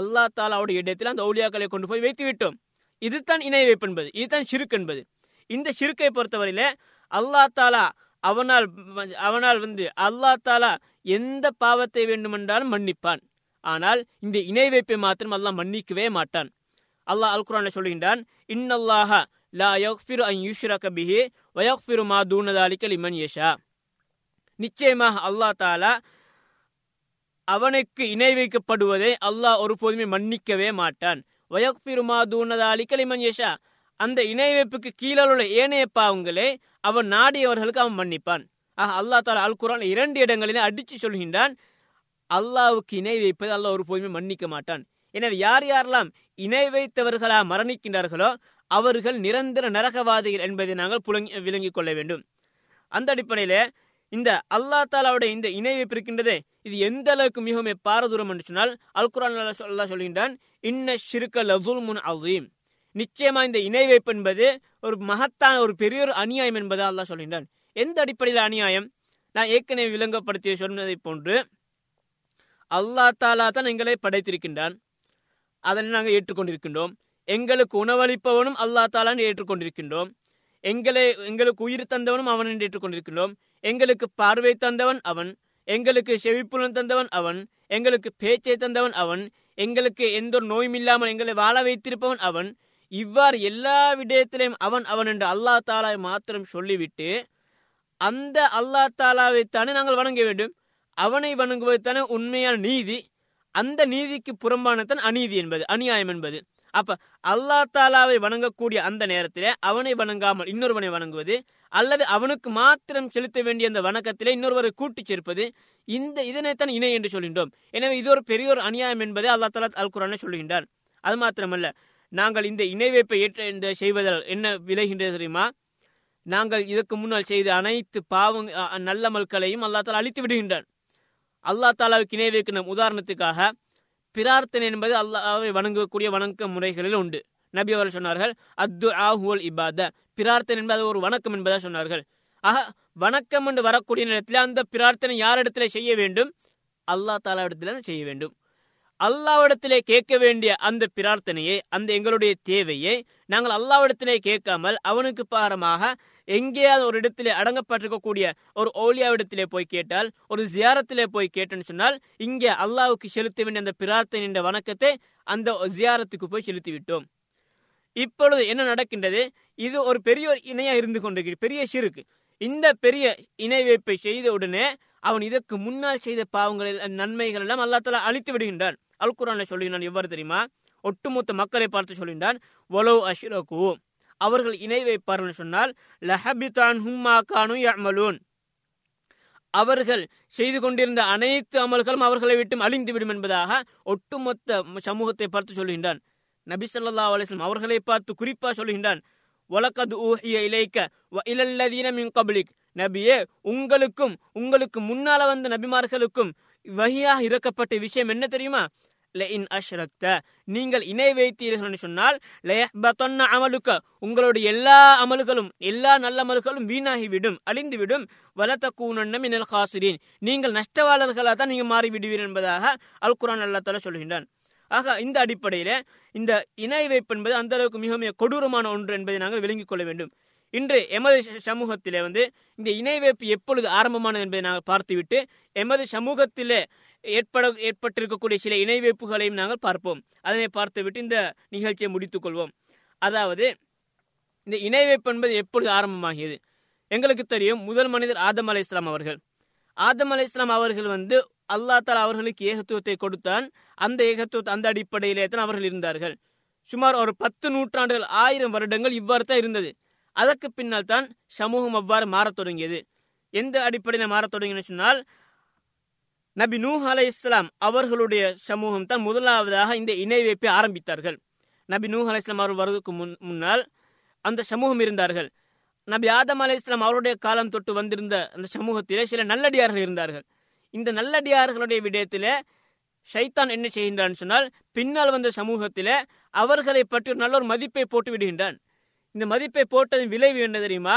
அல்லாஹ் தாலாவுடைய இடத்தில் அந்த ஓலியாக்களை கொண்டு போய் வைத்து விட்டோம். இதுதான் இணை வைப்பு என்பது, இதுதான் ஷிர்க் என்பது. இந்த ஷிர்க்கை பொறுத்தவரையிலே அல்லாஹ் தாலா அவனால் அவனால் வந்து அல்லாஹ் தாலா எந்த பாவத்தை வேண்டுமென்றாலும் மன்னிப்பான். ஆனால் இந்த இணை வைப்பை மாத்திரம் அல்லாஹ் மன்னிக்கவே மாட்டான். அல்லாஹ் அல் குர்ஆனில் சொல்கின்றான், இன்னல்லாஹ லா யக்ஃபிரு அன் யுஷ்ரக பிஹி வ யக்ஃபிரு மா தூன ஸாலிக லிமன் யஷா. நிச்சயமாக அல்லாஹ் தஆலா அவனுக்கு இணை வைக்கப்படுவதை அல்லாஹ் ஒருபோதுமே மன்னிக்கவே மாட்டான். வ யக்ஃபிரு மா தூன ஸாலிக லிமன் யஷா, அந்த இணை வைப்புக்கு கீழே உள்ள ஏனைய பாவங்களை அவன் நாடியவர்களுக்கு அவன் மன்னிப்பான். ஆஹ், அல்லாஹ் தஆலா அல் குர்ஆனில் இரண்டு இடங்களிலே அடித்து சொல்கின்றான், அல்லாஹ்வுக்கு இணை வைப்பது அல்லாஹ் ஒருபோதுமே மன்னிக்க மாட்டான். எனவே யார் யாரெல்லாம் இணை வைத்தவர்களா மரணிக்கின்றார்களோ அவர்கள் நிரந்தர நரகவாதிகள் என்பதை நாங்கள் புலங்கி விளங்கிக் கொள்ள வேண்டும். அந்த அடிப்படையிலே இந்த அல்லாஹ் தாலாவுடைய இந்த இணை வைப்பு இருக்கின்றதே, இது எந்த அளவுக்கு மிகவும் பாரதூரம் என்று சொன்னால் அல் குர்ஆன் அல்லாஹ் சொல்கின்றான், இன்ன ஷிர்க லஸுல்முன் அஸீம். நிச்சயமா இந்த இணை வைப்பு என்பது ஒரு மகத்தான ஒரு பெரிய ஒரு அநியாயம் என்பதை அல்லாஹ் சொல்கின்றான். எந்த அடிப்படையில் அநியாயம்? நான் ஏற்கனவே விளங்கப்படுத்திய சொன்னதை போன்று அல்லா தாலா தான் எங்களை படைத்திருக்கின்றான், அதனை நாங்கள் ஏற்றுக்கொண்டிருக்கின்றோம். எங்களுக்கு உணவளிப்பவனும் அல்லா தாலான் ஏற்றுக்கொண்டிருக்கின்றோம். எங்களை எங்களுக்கு உயிர் தந்தவனும் அவன் என்று ஏற்றுக்கொண்டிருக்கின்றோம். எங்களுக்கு பார்வை தந்தவன் அவன், எங்களுக்கு செவிப்புலன் தந்தவன் அவன், எங்களுக்கு பேச்சை தந்தவன் அவன், எங்களுக்கு எந்த ஒரு நோயும் இல்லாமல் எங்களை வாழ வைத்திருப்பவன் அவன். இவ்வாறு எல்லா விடயத்திலையும் அவன் அவன் என்று அல்லா தாலா மாத்திரம் சொல்லிவிட்டு அந்த அல்லா தாலாவைத்தானே நாங்கள் வணங்க வேண்டும். அவனை வணங்குவதுத்தானே உண்மையான நீதி. அந்த நீதிக்கு புறம்பானதான் அநீதி என்பது, அநியாயம் என்பது. அப்ப அல்லா தாலாவை வணங்கக்கூடிய அந்த நேரத்திலே அவனை வணங்காமல் இன்னொருவனை வணங்குவது, அல்லது அவனுக்கு மாத்திரம் செலுத்த வேண்டிய அந்த வணக்கத்திலே இன்னொருவரை கூட்டிச் சேர்ப்பது, இந்த இதனைத்தான் இணை என்று சொல்கின்றோம். எனவே இது ஒரு பெரிய ஒரு அநியாயம் என்பதை அல்லா தாலா அல் குர்ஆனில் சொல்லுகின்றான். அது மாத்திரமல்ல, நாங்கள் இந்த இணை வைப்பை ஏற்ற இந்த செய்வதால் என்ன விளைகின்றது தெரியுமா? நாங்கள் இதற்கு முன்னால் செய்த அனைத்து பாவம் நல்ல மல்களையும் அல்லா தாலா அழித்து விடுகின்றான். அல்லா தாலாவுக்கு இணை வைக்க நம் உதாரணத்துக்காக பிரார்த்தனை என்பது அல்லாஹ்வை வணங்கக்கூடிய வணக்க முறைகளில் உண்டு. நபி அவர்கள் சொன்னார்கள், அத்து ஆஹுவல் இபாத, பிரார்த்தனை என்பது ஒரு வணக்கம் என்பதாக சொன்னார்கள். ஆக வணக்கம் என்று வரக்கூடிய நேரத்தில் அந்த பிரார்த்தனை யாரிடத்திலே செய்ய வேண்டும்? அல்லா தாலாவிடத்திலே செய்ய வேண்டும். அல்லாவிடத்திலே கேட்க வேண்டிய அந்த பிரார்த்தனையை, அந்த எங்களுடைய தேவையை நாங்கள் அல்லாவிடத்திலே கேட்காமல் அவனுக்கு பாரமாக எங்கேயாவது ஒரு இடத்திலே அடங்கப்பட்டிருக்கக்கூடிய ஒரு ஓலியாவிடத்திலே போய் கேட்டால், ஒரு ஜியாரத்திலே போய் கேட்டேன்னு சொன்னால், இங்கே அல்லாவுக்கு செலுத்த வேண்டிய அந்த பிரார்த்தனை என்ற வணக்கத்தை அந்த ஜியாரத்துக்கு போய் செலுத்திவிட்டோம். இப்பொழுது என்ன நடக்கின்றது? இது ஒரு பெரிய இணையா இருந்து கொண்டிருக்கிறது, பெரிய சிறுக்கு. இந்த பெரிய இணை வைப்பை செய்த உடனே அவன் இதற்கு முன்னால் செய்த பாவங்கள் நன்மைகள் எல்லாம் அல்லா தாலா அழித்து விடுகின்றான். அல் குர்ஆனில் சொல்லுகின்றான், எவ்வாறு தெரியுமா? ஒட்டுமொத்த மக்களை பார்த்து சொல்லுகின்றான், வலோ அஷ்ரகு, அவர்கள் இணை வைப்பார்கள் சொன்னால், லஹபிதான் ஹும்மா கானு யஅமலூன், அவர்கள் செய்து கொண்டிருந்த அனைத்து அமல்களும் அவர்களை விட்டு அழிந்துவிடும் என்பதாக ஒட்டுமொத்த சமூகத்தை பார்த்து சொல்லுகின்றான். நபி ஸல்லல்லாஹு அலைஹி வஸல்லம் அவர்களை பார்த்து குறிப்பாக சொல்லுகின்றான், வலகத் ஊஹிய இலைக்க வ இலல்லதீன மின் கப்லிக், நபியே உங்களுக்கும் உங்களுக்கு முன்னால வந்த நபிமார்களுக்கும் வஹியாக இறக்கப்பட்ட விஷயம் என்ன தெரியுமா? லஇன் அஷ்ரக்த, நீங்கள் இணை வைத்தீர்கள் சொன்னால், லயஹ்பதன்ன அமலுக்க, உங்களுடைய எல்லா அமல்களும் எல்லா நல்ல அமல்களும் வீணாகிவிடும், அழிந்துவிடும். வலதகூனன்ன மினல் காசிரீன், நீங்கள் நஷ்டவாளர்களாக தான் நீங்கள் மாறிவிடுவீர்கள் என்பதாக அல் குர்ஆன் அல்லாஹ் தஆலா சொல்கின்றான். ஆக இந்த அடிப்படையில இந்த இணை வைப்பு என்பது அந்த அளவுக்கு மிக மிக கொடூரமான ஒன்று என்பதை நாங்கள் விளங்கிக் கொள்ள வேண்டும். இன்று எமது சமூகத்திலே வந்து இந்த இணை வைப்பு எப்பொழுது ஆரம்பமானது என்பதை நாங்கள் பார்த்துவிட்டு எமது சமூகத்திலே ஏற்பட ஏற்பட்டிருக்கக்கூடிய சில இணை வைப்புகளையும் நாங்கள் பார்ப்போம். அதனை பார்த்துவிட்டு இந்த நிகழ்ச்சியை முடித்துக் கொள்வோம். அதாவது இந்த இணை வைப்பு என்பது எப்பொழுது ஆரம்பமாகியது? எங்களுக்கு தெரியும், முதல் மனிதர் ஆதம் அலை இஸ்லாம் அவர்கள். ஆதம் அலை இஸ்லாம் அவர்கள் வந்து அல்லா தாலா அவர்களுக்கு ஏகத்துவத்தை கொடுத்தான். அந்த ஏகத்துவத்தை அந்த அடிப்படையிலே தான் அவர்கள் இருந்தார்கள். சுமார் ஒரு பத்து நூற்றாண்டுகள் ஆயிரம் வருடங்கள் இவ்வாறு தான் இருந்தது. அதற்கு பின்னால் தான் சமூகம் அவ்வாறு மாறத் தொடங்கியது. எந்த அடிப்படையில் மாறத் தொடங்கினு சொன்னால், நபி நூஹ் அலை இஸ்லாம் அவர்களுடைய சமூகம் தான் முதலாவதாக இந்த இணை வைப்பை ஆரம்பித்தார்கள். நபி நூஹ் அலை இஸ்லாம் அவர்கள் வருவதற்கு முன் முன்னால் அந்த சமூகம் இருந்தார்கள். நபி ஆதம் அலை இஸ்லாம் அவருடைய காலம் தொட்டு வந்திருந்த அந்த சமூகத்திலே சில நல்லடியார்கள் இருந்தார்கள். இந்த நல்லடியார்களுடைய விடயத்திலே ஷைத்தான் என்ன செய்கின்றான்னு சொன்னால், பின்னால் வந்த சமூகத்திலே அவர்களை பற்றி ஒரு நல்ல ஒரு மதிப்பை போட்டு விடுகின்றான். இந்த மதிப்பை போட்டதின் விளைவு என்ன தெரியுமா?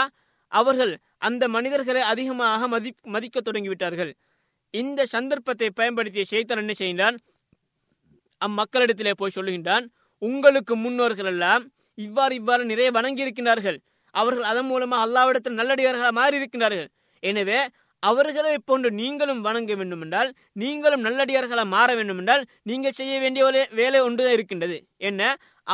அவர்கள் அந்த மனிதர்களை அதிகமாக மதி மதிக்க தொடங்கிவிட்டார்கள். இந்த சந்தர்ப்பத்தை பயன்படுத்திய ஷைத்தான் என்ன செய்கின்றான்? அம்மக்களிடத்திலே போய் சொல்லுகின்றான், உங்களுக்கு முன்னோர்கள் எல்லாம் இவ்வாறு இவ்வாறு நிறைய வணங்கி இருக்கின்றார்கள். அவர்கள் அதன் மூலமாக அல்லாஹ்விடத்தில் நல்லடியார்களாக மாறி இருக்கின்றார்கள். எனவே அவர்களை போன்று நீங்களும் வணங்க வேண்டும் என்றால், நீங்களும் நல்லடியார்களாக மாற வேண்டும் என்றால், நீங்கள் செய்ய வேண்டிய வேலை ஒன்றுதான் இருக்கின்றது. என்ன?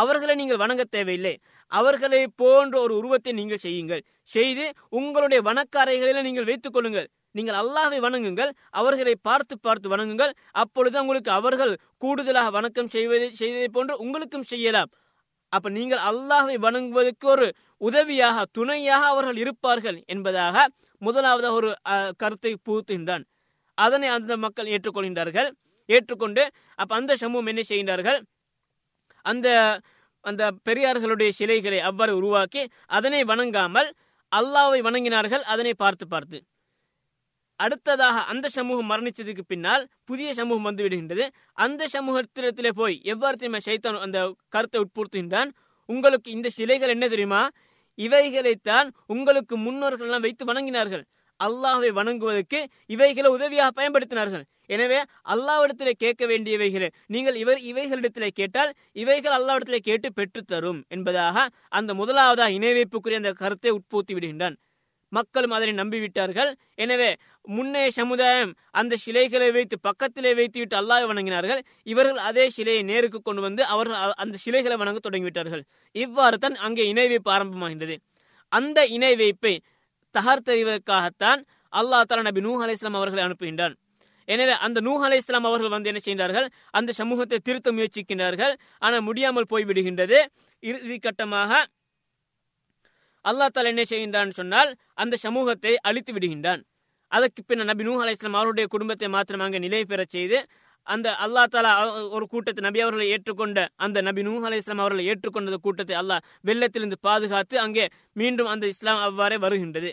அவர்களை நீங்கள் வணங்க தேவையில்லை, அவர்களை போன்ற ஒரு உருவத்தை நீங்கள் செய்யுங்கள். செய்து உங்களுடைய வணக்க அறைகளில நீங்கள் வைத்துக் கொள்ளுங்கள். நீங்கள் அல்லாஹ்வை வணங்குங்கள், அவர்களை பார்த்து பார்த்து வணங்குங்கள். அப்பொழுது உங்களுக்கு அவர்கள் கூடுதலாக வணக்கம் செய்வதை செய்ததை போன்று உங்களுக்கும் செய்யலாம். அப்ப நீங்கள் அல்லாஹ்வை வணங்குவதற்கு ஒரு உதவியாக துணையாக அவர்கள் இருப்பார்கள் என்பதாக முதலாவது ஒரு கருத்தை புகுத்துகின்றான். அதனை அந்த மக்கள் ஏற்றுக்கொள்கின்றார்கள். ஏற்றுக்கொண்டு அப்ப அந்த சமூகம் என்ன செய்கின்றார்கள்? அந்த அந்த பெரியார்களுடைய சிலைகளை அவ்வாறு உருவாக்கி அதனை வணங்காமல் அல்லாஹ்வை வணங்கினார்கள், அதனை பார்த்து பார்த்து. அடுத்ததாக அந்த சமூகம் மரணித்ததுக்கு பின்னால் புதிய சமூகம் வந்துவிடுகின்றது. அந்த சமூகத்திலே போய் எவ்வாறு தெரியுமா ஷைத்தான் அந்த கருத்தை உட்புறுத்துகின்றான்? உங்களுக்கு இந்த சிலைகள் என்ன தெரியுமா? இவைகளைத்தான் உங்களுக்கு முன்னோர்கள் எல்லாம் வைத்து வணங்கினார்கள். அல்லாஹ்வை வணங்குவதற்கு இவைகளை உதவியாக பயன்படுத்தினார்கள். எனவே அல்லாஹ்விடத்திலே கேட்க வேண்டியவைகளை நீங்கள் இவர் இவைகளிடத்திலே கேட்டால் இவைகள் அல்லாஹ்விடத்திலே கேட்டு பெற்றுத்தரும் என்பதாக அந்த முதலாவதாக இணை வைப்புக்குரிய அந்த கருத்தை உட்புகுத்தி விடுகின்றான். மக்களும் அதனை நம்பிவிட்டார்கள். எனவே முன்னைய சமுதாயம் அந்த சிலைகளை வைத்து பக்கத்திலே வைத்து விட்டு அல்லாஹ்வை வணங்கினார்கள். இவர்கள் அதே சிலையை நேருக்கு கொண்டு வந்து அவர்கள் அந்த சிலைகளை வணங்க தொடங்கிவிட்டார்கள். இவ்வாறு தான் அங்கே இணை வைப்பு ஆரம்பமாகின்றது. அந்த இணை வைப்பை தகர்த்தறிவதற்காகத்தான் அல்லாஹ் தஆலா நபி நூஹ் அலைஹிஸ்ஸலாம் அவர்களை அனுப்புகின்றான். எனவே அந்த நூஹ் அலைஹிஸ்ஸலாம் அவர்கள் வந்து என்ன செய்கிறார்கள், அந்த சமூகத்தை திருத்த முயற்சிக்கின்றார்கள். ஆனால் முடியாமல் போய்விடுகின்றது. இறுதி கட்டமாக அல்லாஹ் தஆலா என்ன செய்கின்றான் சொன்னால் அந்த சமூகத்தை அழித்து விடுகின்றான். அதற்கு பின்னர் நபி நூஹ் அலைஹிஸ்ஸலாம் அவருடைய குடும்பத்தை மாத்திரமாக நிலை பெற செய்து அந்த அல்லாஹ் தஆலா ஒரு கூட்டத்தை நபி அவர்களை ஏற்றுக்கொண்ட அந்த நபி நூஹ் அலைஹிஸ்ஸலாம் அவர்களை ஏற்றுக்கொண்ட கூட்டத்தை அல்லாஹ் வெள்ளத்திலிருந்து பாதுகாத்து அங்கே மீண்டும் அந்த இஸ்லாம் அவ்வாறே வருகின்றது.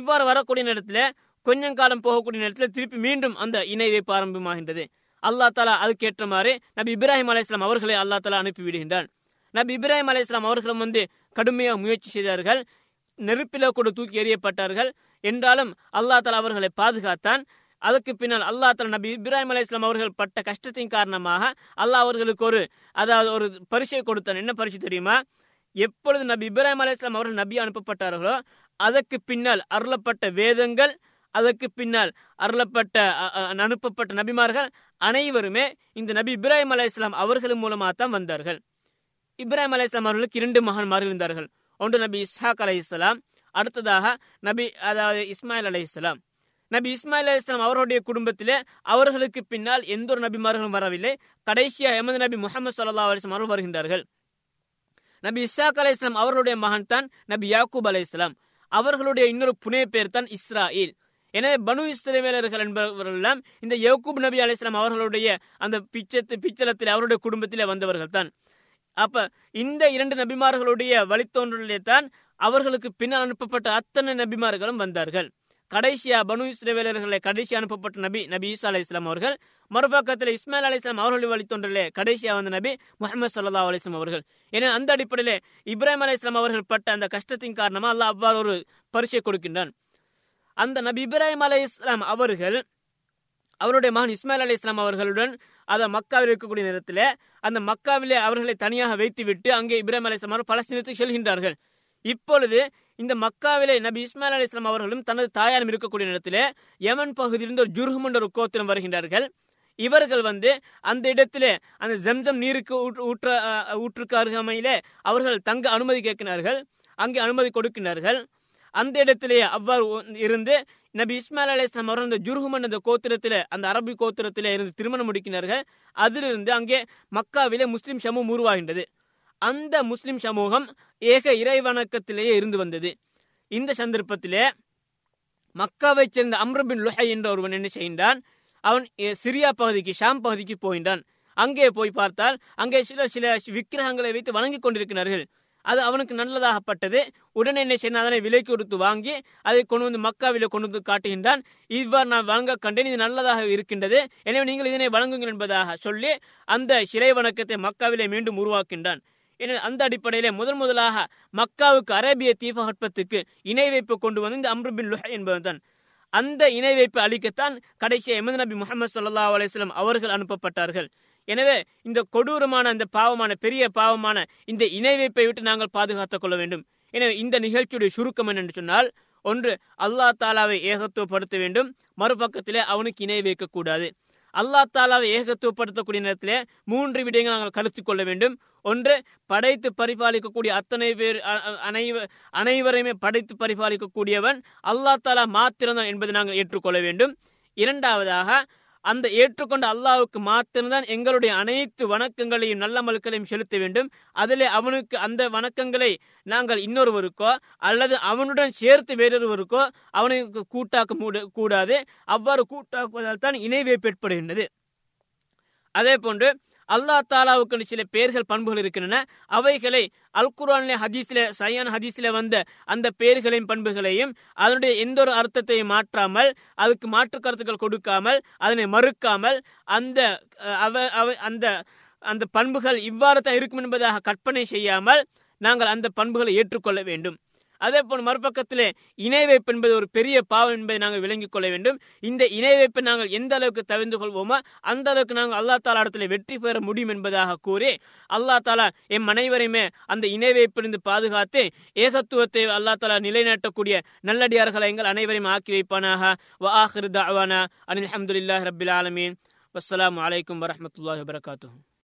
இவ்வாறு வரக்கூடிய நேரத்தில் கொஞ்சம் காலம் போகக்கூடிய நேரத்தில் திருப்பி மீண்டும் அந்த இணை வைப்பு ஆரம்பமாகின்றது. அல்லாஹ் தஆலா அதுக்கேற்றமாறு நபி இப்ராஹிம் அலைஹிஸ்ஸலாம் அவர்களை அல்லாஹ் தஆலா அனுப்பிவிடுகின்றான். நபி இப்ராஹிம் அலைஹிஸ்ஸலாம் அவர்களும் வந்து கடுமையாக முயற்சி செய்தார்கள். நெருப்பில் கூட தூக்கி எறியப்பட்டார்கள். என்றாலும் அல்லாஹ் தஆலா அவர்களை பாதுகாத்தான். அதற்கு பின்னால் அல்லாஹ் தஆலா நபி இப்ராஹிம் அலைஹிஸ்ஸலாம் அவர்கள் பட்ட கஷ்டத்தின் காரணமாக அல்லாஹ் அவர்களுக்கு ஒரு அதாவது ஒரு பரிசை கொடுத்தான். என்ன பரிசு தெரியுமா? எப்பொழுது நபி இப்ராஹிம் அலைஹிஸ்ஸலாம் அவர்கள் நபி அனுப்பப்பட்டார்களோ அதற்கு பின்னால் அருளப்பட்ட வேதங்கள், அதற்கு பின்னால் அருளப்பட்ட அனுப்பப்பட்ட நபிமார்கள் அனைவருமே இந்த நபி இப்ராஹிம் அலைஹிஸ்ஸலாம் அவர்கள் மூலமாக தான் வந்தார்கள். இப்ராஹிம் அலைஹிஸ்ஸலாம் அவர்களுக்கு இரண்டு மகன்மார்கள் இருந்தார்கள். ஒன்று நபி இஸ்ஹாக் அலைஹிஸ்ஸலாம், அடுத்ததாக நபி அதாவது இஸ்மாயில் அலைஹிஸ்ஸலாம். நபி இஸ்மாயில் அலைஹிஸ்ஸலாம் அவருடைய குடும்பத்திலே அவர்களுக்கு பின்னால் எந்த ஒரு நபிமார்களும் வரவில்லை. கடைசியாக எமது நபி முஹம்மது ஸல்லல்லாஹு அலைஹி வஸல்லம் அவர்கள் வருகின்றார்கள். நபி இஸ்ஹாக் அலைஹிஸ்ஸலாம் அவருடைய மகன் தான் நபி யாக்கூப் அலைஹிஸ்ஸலாம். அவர்களுடைய இன்னொரு புனை பெயர் தான் இஸ்ராயில். எனவே பனு இஸ்ரவேலர்கள் என்பவர்களெல்லாம் இந்த யாக்கூப் நபி அலைஹிஸ்ஸலாம் அவர்களுடைய அந்த பிச்சத்து பிச்சலத்தில் அவருடைய குடும்பத்திலே வந்தவர்கள் தான். அப்ப இந்த இரண்டு நபிமார்களுடைய வழித்தோன்றலே தான் அவர்களுக்கு பின்னால் அனுப்பப்பட்ட அத்தனை நபிமார்களும் வந்தார்கள். கடைசியா பனு இஸ்ரவேலர்களை கடைசி அனுப்பப்பட்ட நபி நபி ஈசா அலைஹிஸ்ஸலாம் அவர்கள், மறுபக்கத்தில் இஸ்மாயில் அலைஹிஸ்ஸலாம் அவர்களுடைய வழித்தோன்றலே கடைசியா வந்த நபி முஹம்மது ஸல்லல்லாஹு அலைஹி வஸல்லம் அவர்கள். ஏன்னா அந்த அடிப்படையிலே இப்ராஹிம் அலைஹிஸ்ஸலாம் அவர்கள் பட்ட அந்த கஷ்டத்தின் காரணமாக அல்லாஹ் அவ்வாறு ஒரு பரிசை கொடுக்கின்றான். அந்த நபி இப்ராஹிம் அலைஹிஸ்ஸலாம் அவர்கள் அவருடைய மகன் இஸ்மாயில் அலைஹிஸ்ஸலாம் அவர்களுடன் அதை மக்காவில் இருக்கக்கூடிய நேரத்தில் அந்த மக்காவிலே அவர்களை தனியாக வைத்துவிட்டு அங்கே இப்ராஹிம் அலைஹிஸ்ஸலாம் அவர்கள் பலஸ்தீனத்துக்கு செல்கின்றார்கள். இப்பொழுது இந்த மக்காவிலே நபி இஸ்மாயில் அலைஹிஸ்ஸலாம் அவர்களும் தனது தாயாரும் இருக்கக்கூடிய நேரத்தில் யமன் பகுதியிலிருந்து ஒரு ஜுர்ஹும் என்ற ஒரு கோத்திரம் வருகின்றார்கள். இவர்கள் வந்து அந்த இடத்திலே அந்த ஜம்ஜம் நீருக்கு ஊற்ற ஊற்றுக்கு அருகாமையிலே அவர்கள் தங்க அனுமதி கேட்கிறார்கள். அங்கே அனுமதி கொடுக்கின்றார்கள். அந்த இடத்திலேயே அவ்வாறு இருந்து நபி இஸ்மாயில் அலைஹிஸ்ஸலாம் அவர்கள் அந்த ஜுர்ஹுமன் அந்த கோத்திரத்திலே அந்த அரபி கோத்திரத்திலே இருந்து திருமணம் முடிக்கிறார்கள். அதிலிருந்து அங்கே மக்காவிலே முஸ்லிம் சமூகம் உருவாகின்றது. அந்த முஸ்லிம் சமூகம் ஏக இறைவணக்கத்திலேயே இருந்து வந்தது. இந்த சந்தர்ப்பத்திலே மக்காவை சேர்ந்த அம்ர் பின் லுஹை என்ற ஒருவன் என்ன செய்கின்றான், அவன் சிரியா பகுதிக்கு ஷாம் பகுதிக்கு போகின்றான். அங்கே போய் பார்த்தால் அங்கே சில சில விக்கிரகங்களை வைத்து வணங்கி கொண்டிருக்கிறார்கள். அது அவனுக்கு நல்லதாகப்பட்டது. உடனே என்ன செய்ய அதனை விலை கொடுத்து வாங்கி அதை கொண்டு வந்து மக்காவிலே கொண்டு வந்து காட்டுகின்றான். இவ்வாறு நான் வணங்க கண்டேன், இது நல்லதாக இருக்கின்றது, எனவே நீங்கள் இதனை வழங்குங்கள் என்பதாக சொல்லி அந்த சிலை வணக்கத்தை மக்காவிலே மீண்டும் உருவாக்கின்றான். எனவே அந்த அடிப்படையிலே முதன் முதலாக மக்காவுக்கு அரேபிய தீபகற்பத்துக்கு இணை வைப்பு கொண்டு வந்து இந்த அம்ர் பின் லுஹை என்பதுதான். அந்த இணை வைப்பு அளிக்கத்தான் கடைசியாக எமது நபி முஹம்மது ஸல்லல்லாஹு அலைஹி வஸல்லம் அவர்கள் அனுப்பப்பட்டார்கள். எனவே இந்த கொடூரமான அந்த பாவமான பெரிய பாவமான இந்த இணை வைப்பை விட்டு நாங்கள் பாதுகாத்துக் கொள்ள வேண்டும். எனவே இந்த நிகழ்ச்சியுடைய சுருக்கம் என்னென்று சொன்னால், ஒன்று, அல்லாஹ் தாலாவை ஏகத்துவப்படுத்த வேண்டும், மறுபக்கத்திலே அவனுக்கு இணை வைக்கக்கூடாது. அல்லாஹ் தாலாவை ஏகத்துவப்படுத்தக்கூடிய நேரத்திலே மூன்று விடயங்கள் நாங்கள் கருத்து கொள்ள வேண்டும். ஒன்று, படைத்து பரிபாலிக்கக்கூடிய அத்தனை பேர் அனைவரையுமே படைத்து பரிபாலிக்கக்கூடியவன் அல்லாஹ் தாலா மாத்திரம்தான் என்பதை நாங்கள் ஏற்றுக்கொள்ள வேண்டும். இரண்டாவதாக, அந்த ஏற்றுக்கொண்ட அல்லாஹ்வுக்கு மாத்திரம்தான் எங்களுடைய அனைத்து வணக்கங்களையும் நல்லமல்களையும் செலுத்த வேண்டும். அதிலே அவனுக்கு அந்த வணக்கங்களை நாங்கள் இன்னொருவருக்கோ அல்லது அவனுடன் சேர்த்து வேறொருவருக்கோ அவனுக்கு கூட்டாக்க கூடாது. அவ்வாறு கூட்டாக்குவதால் தான் இணைவைப்பு ஏற்படுகின்றது. அதே போன்று அல்லாஹ் தாலாவுக்கு சில பெயர்கள் பண்புகள் இருக்கின்றன. அவைகளை அல்குரானிலே ஹதீஸிலே சஹீஹ் ஹதீஸிலே வந்த அந்த பெயர்களின் பண்புகளையும் அதனுடைய எந்த ஒரு அர்த்தத்தையும் மாற்றாமல், அதுக்கு மாற்று கருத்துக்கள் கொடுக்காமல், அதனை மறுக்காமல், அந்த அந்த அந்த பண்புகள் இவ்வாறு தான் இருக்கும் என்பதாக கற்பனை செய்யாமல் நாங்கள் அந்த பண்புகளை ஏற்றுக்கொள்ள வேண்டும். அதே போல் மறுபக்கத்திலே இணை வைப்பு என்பது ஒரு பெரிய பாவம் என்பதை நாங்கள் விளங்கிக் கொள்ள வேண்டும். இந்த இணை வைப்பை நாங்கள் எந்த அளவுக்கு தவிர்த்து கொள்வோமோ அந்த அளவுக்கு நாங்கள் அல்லா தாலா இடத்துல வெற்றி பெற முடியும் என்பதாக கூறி அல்லா தாலா எம் அனைவரையுமே அந்த இணை வைப்பிலிருந்து பாதுகாத்து ஏகத்துவத்தை அல்லா தாலா நிலைநாட்டக்கூடிய நல்லடியார்களை எங்கள் அனைவரையும் ஆக்கி வைப்பானாக. வ ஆஹிரு தஅவானா அல்ஹம்துலில்லாஹி ரப்பில் ஆலமீன். வஸ்ஸலாமு அலைக்கும் வரஹ்மத்துல்லாஹி வபரகாத்துஹு.